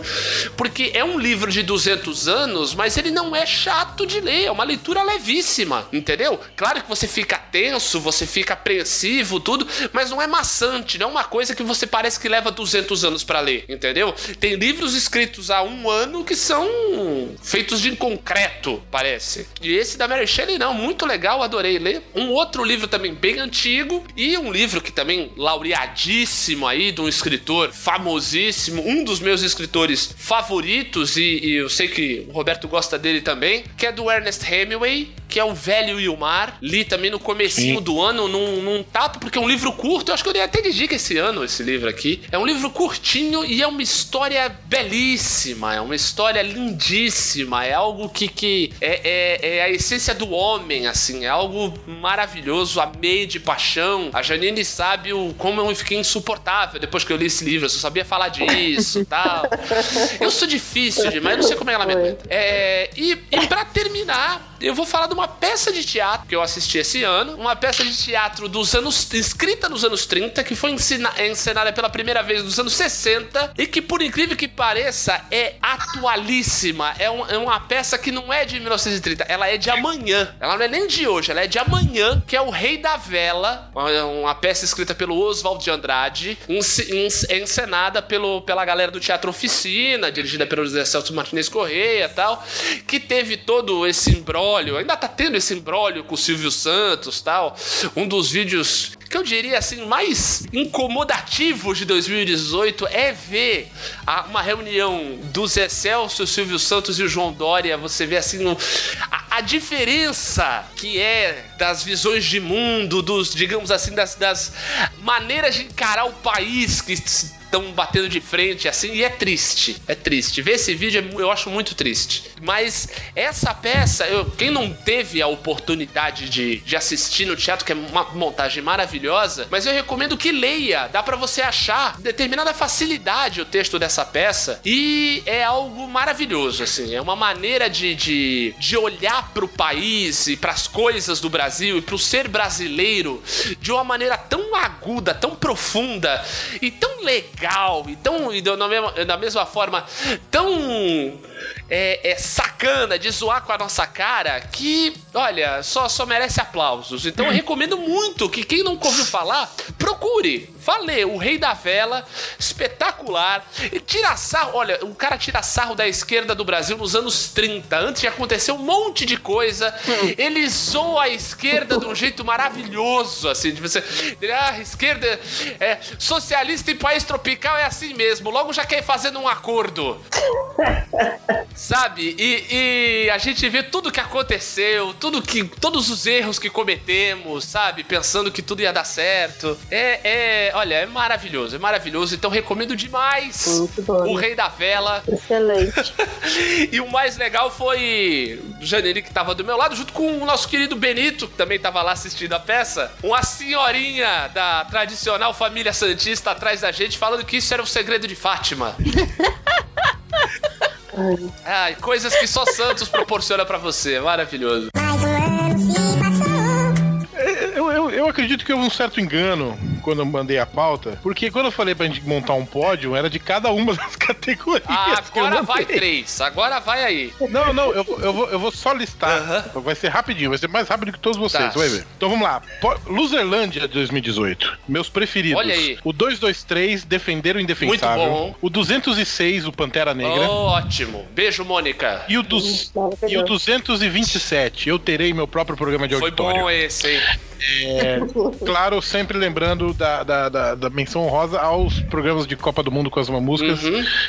porque é um livro de 200 anos, mas ele não é chato de ler, é uma leitura levíssima, entendeu? Claro que você fica tenso, você fica apreensivo, tudo, mas não é maçante, não é uma coisa que você parece que leva 200 anos pra ler, entendeu? Tem livros escritos há um ano que são feitos de concreto, parece. E esse da Mary Shelley, não, muito legal, adorei ler. Um outro livro também bem antigo e um livro que também laureadíssimo aí, de um escritor famosíssimo, um dos meus escritores favoritos, e eu sei que o Roberto gosta dele também, que é do Ernest Hemingway, que é O Velho e o Mar. Li também no comecinho do ano, num tapa, porque é um livro curto. Eu acho que eu dei até de dica esse ano, esse livro aqui. É um livro curtinho e é uma história belíssima, é uma história lindíssima, é algo que é a essência do homem, assim, é algo maravilhoso, amei de paixão. A Janine sabe como eu fiquei insuportável depois que eu li esse livro, eu só sabia falar disso e tal. Eu sou difícil demais, eu não sei como ela me aguenta. E pra terminar, eu vou falar de uma peça de teatro que eu assisti esse ano, uma peça de teatro escrita nos anos 30, que foi encenada pela primeira vez nos anos 60 e que, por incrível que pareça, é atualíssima. É uma peça que não é de 1930, ela é de amanhã. Ela não é nem de hoje, ela é de amanhã, que é O Rei da Vela, uma peça escrita pelo Oswald de Andrade, encenada pela galera do Teatro Oficina, dirigida pelo José Celso Martinez Correia e tal, que teve todo esse imbróglio, ainda tá tendo esse imbróglio com o Silvio Santos e tal. Um dos vídeos que eu diria assim mais incomodativos de 2018 é ver uma reunião do Zé Celso, o Silvio Santos e o João Dória. Você vê assim a diferença que é das visões de mundo, dos, digamos assim, das maneiras de encarar o país que estão batendo de frente, assim, e é triste, ver esse vídeo eu acho muito triste. Mas essa peça, quem não teve a oportunidade de assistir no teatro, que é uma montagem maravilhosa, mas eu recomendo que leia, dá pra você achar determinada facilidade o texto dessa peça, e é algo maravilhoso, assim, é uma maneira de olhar pro país e pras coisas do Brasil e pro ser brasileiro de uma maneira tão aguda, tão profunda e tão legal. E da mesma forma tão sacana de zoar com a nossa cara, que, olha, só merece aplausos. Então eu recomendo muito que quem nunca ouviu falar, procure. Valeu, O Rei da Vela, espetacular. E tira sarro, olha, o cara tira sarro da esquerda do Brasil nos anos 30, antes de acontecer um monte de coisa. Ele zoa a esquerda de um jeito maravilhoso, assim, de você... Ah, esquerda é socialista em país tropical, é assim mesmo, logo já quer ir fazendo um acordo. Sabe? E a gente vê tudo que aconteceu, todos os erros que cometemos, sabe? Pensando que tudo ia dar certo. Olha, é maravilhoso. Então recomendo demais. Muito bom. O Rei da Vela. Excelente. E o mais legal foi o Janine, que tava do meu lado, junto com o nosso querido Benito, que também tava lá assistindo a peça. Uma senhorinha da tradicional família santista atrás da gente, falando que isso era um segredo de Fátima. Ai, coisas que só Santos proporciona pra você. Maravilhoso. Mais um ano se passou. Eu acredito que houve um certo engano quando eu mandei a pauta, porque quando eu falei pra gente montar um pódio, era de cada uma das categorias. Ah, agora vai 3, agora vai aí. Não, eu vou só listar. Uh-huh. Vai ser rapidinho, vai ser mais rápido que todos vocês, tá. Vai ver. Então vamos lá. Loserlândia de 2018, meus preferidos. Olha aí. O 223, Defender o Indefensável. Muito bom. O 206, o Pantera Negra. Oh, ótimo. Beijo, Mônica. E o 227, Eu Terei Meu Próprio Programa de Auditório. Foi bom esse, hein? Claro, sempre lembrando da menção honrosa aos programas de Copa do Mundo com as Mamuscas,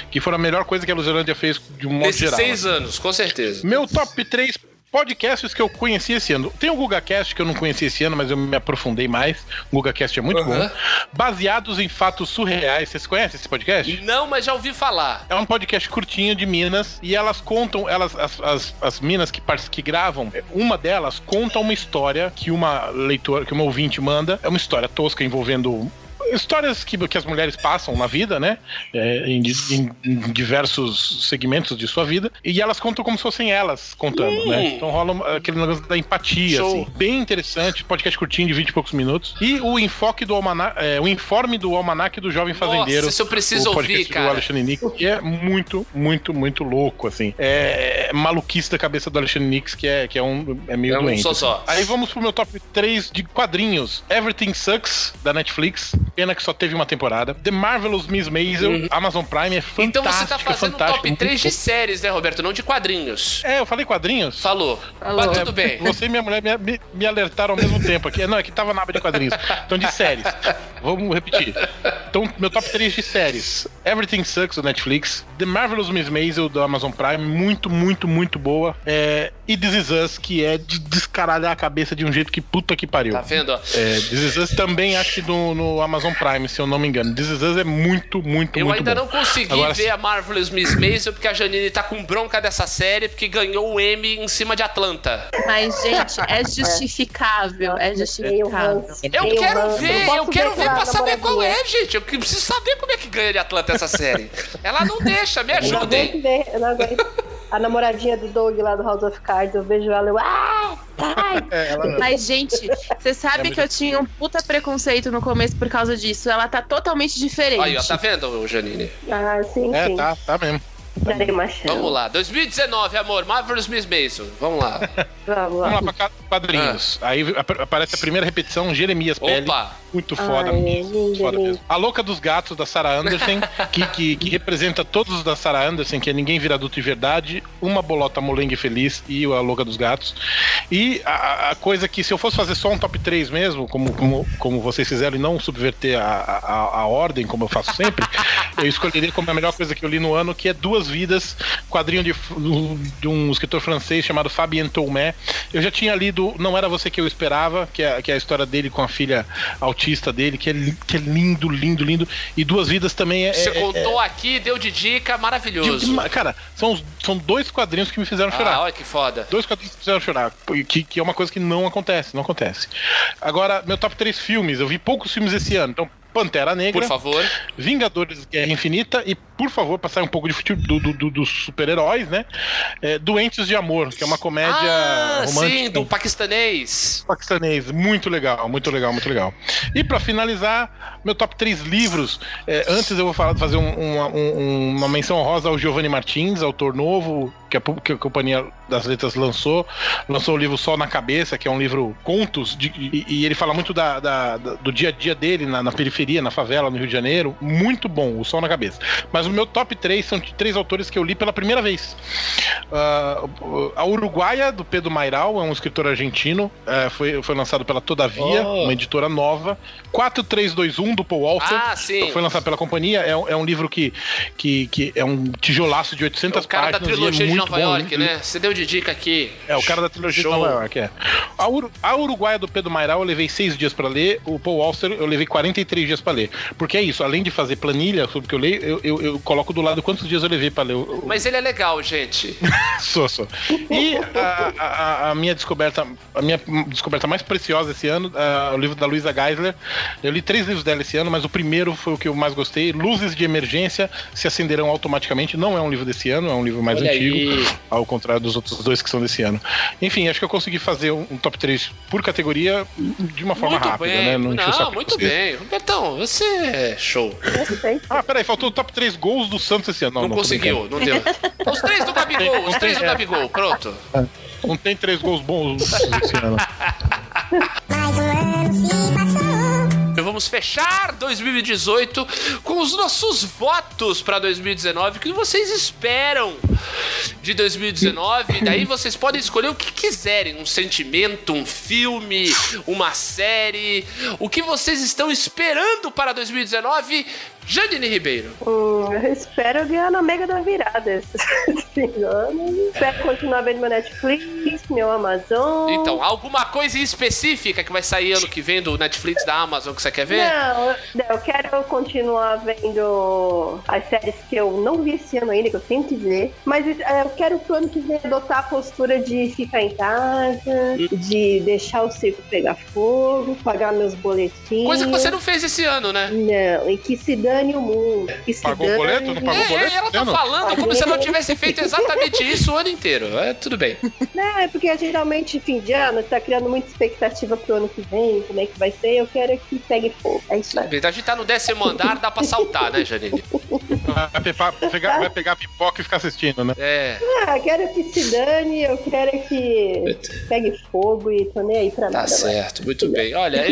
que foram a melhor coisa que a Loserlândia fez de um modo geral. 6 anos, com certeza. Meu top 3 podcasts que eu conheci esse ano. Tem o GugaCast, que eu não conheci esse ano, mas eu me aprofundei mais. O GugaCast é muito bom. Baseados em fatos surreais. Vocês conhecem esse podcast? Não, mas já ouvi falar. É um podcast curtinho de minas, e elas contam, as minas que gravam, uma delas conta uma história que uma leitora, que uma ouvinte manda. É uma história tosca envolvendo... histórias que as mulheres passam na vida, né? Em diversos segmentos de sua vida. E elas contam como se fossem elas contando, né? Então rola aquele negócio da empatia, assim. Bem interessante. Podcast curtinho de 20 e poucos minutos. E o enfoque do o informe do Almanac do Jovem Fazendeiro. Nossa, isso eu preciso ouvir, cara. O podcast do Alexandre Nick, que é muito, muito, muito louco, assim. É maluquice da cabeça do Alexandre Nix, que é meio doente. Só. Aí vamos pro meu top 3 de quadrinhos. Everything Sucks, da Netflix. Pena que só teve uma temporada. The Marvelous Miss Maisel, Amazon Prime, é fantástico. Então você tá fazendo top 3 de séries, né, Roberto? Não de quadrinhos. É, eu falei quadrinhos? Falou. Mas tudo bem. Você e minha mulher me alertaram ao mesmo tempo aqui. Não, é que tava na aba de quadrinhos. Então, de séries. Vamos repetir. Então, meu top 3 de séries. Everything Sucks, do Netflix. The Marvelous Miss Maisel, do Amazon Prime. Muito, muito, muito boa. E This Is Us, que é de descaralhar a cabeça de um jeito que puta que pariu. Tá vendo? This Is Us também, acho que no Amazon Prime, se eu não me engano. This Is Us é muito, muito, eu muito bom. Eu ainda não consegui ver a Marvelous Miss Maisel, porque a Janine tá com bronca dessa série, porque ganhou o Emmy em cima de Atlanta. Mas, gente, é justificável. É justificável. Eu quero ver pra saber qual é, gente. Eu preciso saber como é que ganha de Atlanta essa série. Ela não deixa, me ajuda, hein? Eu não aguento. A namoradinha do Doug lá do House of Cards, eu vejo ela e eu... Mas, gente, você sabe que eu tinha um puta preconceito no começo por causa disso. Ela tá totalmente diferente. Aí, ó, tá vendo, Janine? Ah, sim. Tá mesmo. Vamos lá, 2019, amor, Marvelous Miss Maisel. Vamos lá. Vamos lá pra quadrinhos. Aí aparece a primeira repetição, Jeremias. Opa. Pele. Muito foda. Muito foda mesmo. A Louca dos Gatos, da Sarah Andersen, que representa todos os da Sarah Andersen, que é Ninguém Vira Adulto de Verdade, Uma Bolota Molengue Feliz e A Louca dos Gatos. E a coisa que, se eu fosse fazer só um top 3 mesmo, como vocês fizeram, e não subverter a ordem, como eu faço sempre, eu escolheria como a melhor coisa que eu li no ano, que é Duas Vidas, quadrinho de um escritor francês chamado Fabien Thomé. Eu já tinha lido Não Era Você Que Eu Esperava, que é a história dele com a filha autista dele, que é lindo, lindo, lindo. E Duas Vidas também é... Você contou aqui, deu de dica, maravilhoso. Cara, são dois quadrinhos que me fizeram chorar. Ah, olha que foda. Dois quadrinhos que me fizeram chorar, que é uma coisa que não acontece. Agora, meu top 3 filmes, eu vi poucos filmes esse ano, então... Pantera Negra, por favor. Vingadores Guerra Infinita e, por favor, passar um pouco dos super-heróis, né? Doentes de Amor, que é uma comédia romântica. Sim, do paquistanês. Muito legal, muito legal, muito legal. E pra finalizar, meu top 3 livros. Antes eu vou fazer uma menção honrosa ao Giovanni Martins, autor novo, que a Companhia das Letras lançou o livro Sol na Cabeça, que é um livro contos, e ele fala muito do dia a dia dele na periferia, na favela, no Rio de Janeiro. Muito bom, o Sol na Cabeça. Mas o meu top 3 são de 3 autores que eu li pela primeira vez. A Uruguaia, do Pedro Mairal, é um escritor argentino, foi lançado pela Todavia, uma editora nova. 4321, do Paul Walker, foi lançado pela Companhia, é um livro que é um tijolaço de 800 páginas. Da trilogia de Nova York, né? Você deu de dica aqui. É, o cara da trilogia de Nova York, A Uruguaia, do Pedro Mairal, eu levei 6 dias pra ler. O Paul Auster, eu levei 43 dias pra ler. Porque é isso, além de fazer planilha sobre o que eu leio, eu coloco do lado quantos dias eu levei pra ler. Mas ele é legal, gente. Sou. E a minha descoberta mais preciosa esse ano, o livro da Luisa Geisler. Eu li 3 livros dela esse ano, mas o primeiro foi o que eu mais gostei. Luzes de Emergência Se Acenderão Automaticamente. Não é um livro desse ano, é um livro mais antigo. Ao contrário dos outros 2 que são desse ano. Enfim, acho que eu consegui fazer um top 3 por categoria de uma forma muito rápida, bem. Né? Não, muito bem. Robertão, você é show. Peraí, faltou o top 3 gols do Santos esse ano. Não conseguiu, não deu. Os 3 do Gabigol, pronto. Não tem 3 gols bons esse ano. Mais um ano se passou. Vamos fechar 2018 com os nossos votos para 2019, o que vocês esperam de 2019. Daí vocês podem escolher o que quiserem, um sentimento, um filme, uma série, o que vocês estão esperando para 2019. Janine Ribeiro. Eu espero ganhar na Mega da Virada esse ano. Espero continuar vendo meu Netflix, meu Amazon. Então, alguma coisa específica que vai sair ano que vem do Netflix, da Amazon, que você quer ver? Não, eu quero continuar vendo as séries que eu não vi esse ano ainda, que eu tenho que ver. Mas eu quero pro ano que vem adotar a postura de ficar em casa, de deixar o circo pegar fogo, pagar meus boletins. Coisa que você não fez esse ano, né? Não, e que se dane o mundo. Pagou o boleto? Não pagou o boleto? Ela tá falando como se ela tivesse feito exatamente isso o ano inteiro. Tudo bem. Não, é porque geralmente fim de ano tá criando muita expectativa pro ano que vem, como é que vai ser. Eu quero que pegue fogo. É isso aí. A gente tá no 10º andar, dá pra saltar, né, Janine? Vai pegar a pipoca e ficar assistindo. menino, né? É. Ah, quero que se dane, eu quero que pegue fogo e tô nem aí pra nada. Tá certo, mas. Muito bem. Olha,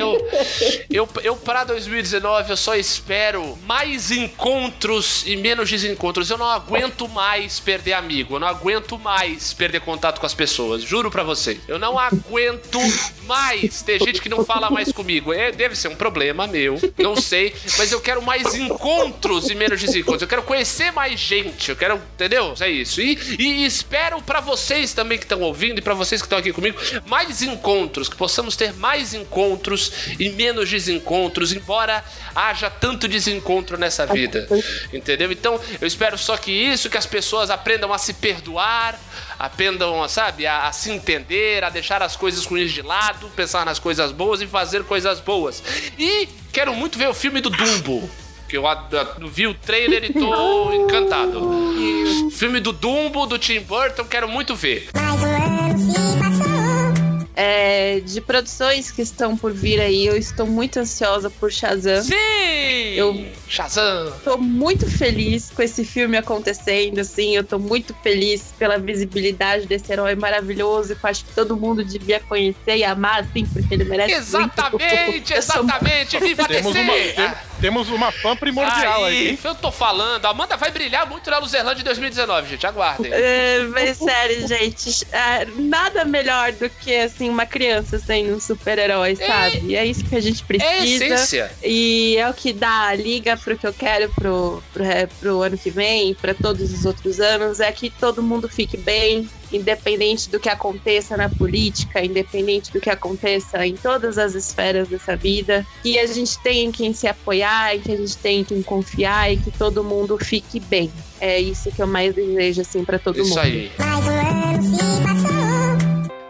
eu pra 2019 eu só espero mais encontros e menos desencontros. Eu não aguento mais perder amigo, eu não aguento mais perder contato com as pessoas, juro pra vocês. Eu não aguento mais ter gente que não fala mais comigo. É, deve ser um problema meu, não sei, mas eu quero mais encontros e menos desencontros. Eu quero conhecer mais gente, eu quero, entendeu? É isso. E espero pra vocês também que estão ouvindo e pra vocês que estão aqui comigo, mais encontros, que possamos ter mais encontros e menos desencontros, embora haja tanto desencontro nessa vida, entendeu? Então, eu espero só que isso, que as pessoas aprendam a se perdoar, aprendam, sabe, a se entender, a deixar as coisas ruins de lado, pensar nas coisas boas e fazer coisas boas. E quero muito ver o filme do Dumbo, que eu vi o trailer e tô encantado. O filme do Dumbo, do Tim Burton, quero muito ver. De produções que estão por vir aí, eu estou muito ansiosa por Shazam. Sim! Shazam! Tô muito feliz com esse filme acontecendo, assim, eu tô muito feliz pela visibilidade desse herói maravilhoso, que eu acho que todo mundo devia conhecer e amar, assim, porque ele merece. Exatamente, muito. Exatamente! Viva DC! Temos uma fã primordial aí. Eu tô falando, a Amanda vai brilhar muito na Loserlândia em 2019, gente, aguardem. Mas sério, gente, nada melhor do que, assim, uma criança sendo um super-herói, sabe? É isso que a gente precisa. É essência. E é o que dá a liga pro que eu quero pro ano que vem, pra todos os outros anos, é que todo mundo fique bem, independente do que aconteça na política, independente do que aconteça em todas as esferas dessa vida, que a gente tem em quem se apoiar, que a gente tem em quem confiar e que todo mundo fique bem. É isso que eu mais desejo, assim, pra todo mundo. Isso aí. Mais um ano se passou.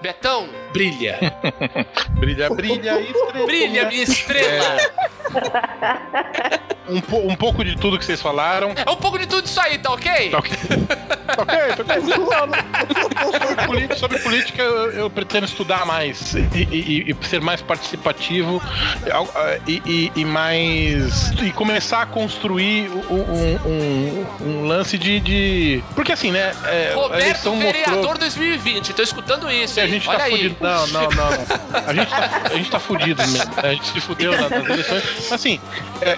Betão, brilha. Brilha, brilha, estrela. Brilha, minha estrela. Um pouco de tudo que vocês falaram. É um pouco de tudo isso aí, tá ok? Tá ok. Sobre política eu pretendo estudar mais e ser mais participativo e mais. E começar a construir um lance de. Porque assim, né? Roberto, vereador mostrou... 2020, tô escutando isso. A gente olha tá aí. Fudido. Não. A gente tá fudido mesmo. A gente se fudeu nas eleições. Assim,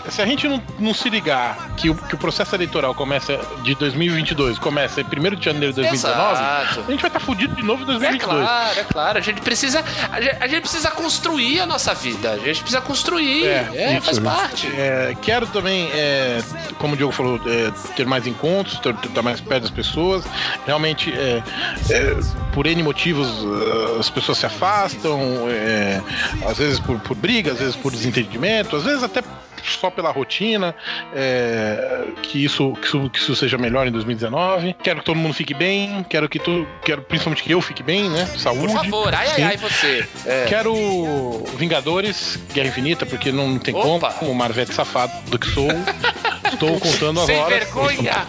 se a gente não se ligar que o processo eleitoral começa de 2022, começa em 1º de janeiro de 2019, exato. A gente vai estar fudido de novo em 2022. É claro. A gente precisa construir a nossa vida. A gente precisa construir. Isso, faz parte. Quero também, como o Diogo falou, ter mais encontros, estar mais perto das pessoas. Realmente, por N motivos, as pessoas se afastam, às vezes por briga, às vezes por desentendimento, às vezes até só pela rotina, que isso seja melhor em 2019. Quero que todo mundo fique bem, quero principalmente que eu fique bem, né? Saúde. Por favor, ai, você. Quero Vingadores Guerra Infinita, porque não tem como o Marvete safado do que sou. Estou contando as horas. Sem vergonha!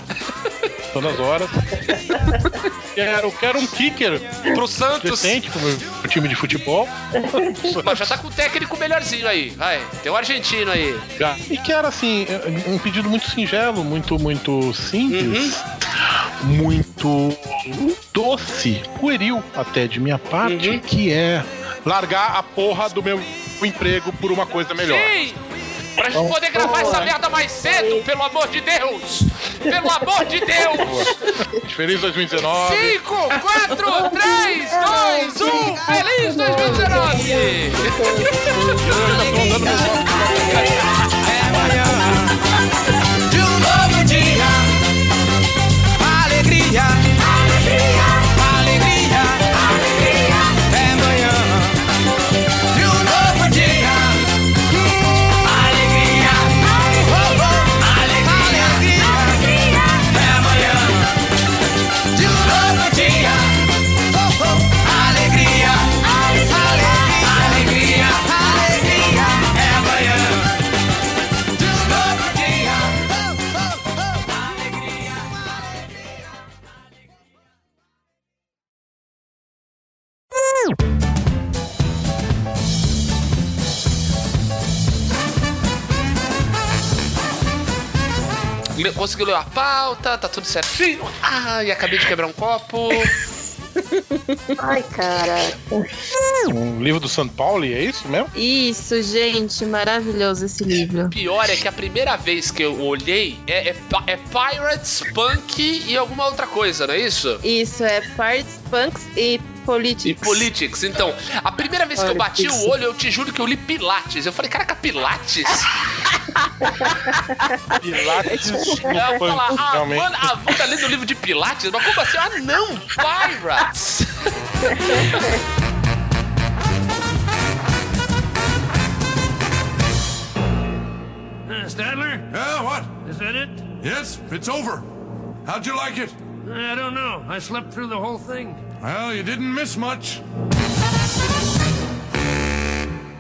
Estou contando as horas. Quero um kicker pro Santos, pro time de futebol. Mas já tá com o técnico melhorzinho aí. Vai, tem um argentino aí. Já. E quero, assim, um pedido muito singelo, muito, muito simples, muito doce, pueril até de minha parte, que é largar a porra do meu emprego por uma coisa melhor. Sim! Pra gente poder gravar essa merda mais cedo, pelo amor de Deus! Pelo amor de Deus! Feliz 2019! 5, 4, 3, 2, 1! Feliz 2019! É manhã, de um novo dia, alegria, alegria, alegria, alegria, é manhã, de um novo dia. Alegria, alegria, alegria, é amanhã. Conseguiu ler a pauta, tá tudo certinho. Ai, acabei de quebrar um copo. Ai, caraca. Um livro do São Paulo, é isso mesmo? Isso, gente, maravilhoso esse livro. O pior é que a primeira vez que eu olhei é Pirates, Punk e alguma outra coisa, não é isso? Isso, é Pirates, Punks e Politics. E Politics, então. A primeira vez que eu bati o olho, eu te juro que eu li Pilates. Eu falei, caraca, Pilates? Pilates. Eu vou falar, a Amanda tá lendo o livro de Pilates? Mas como assim? Ah, não! Pirates! Stadler? Yeah, what? Is that it? Yes, it's over. How'd you like it? I don't know. I slept through the whole thing. Well, you didn't miss much.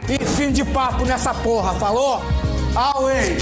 E fim de papo nessa porra, falou? Away!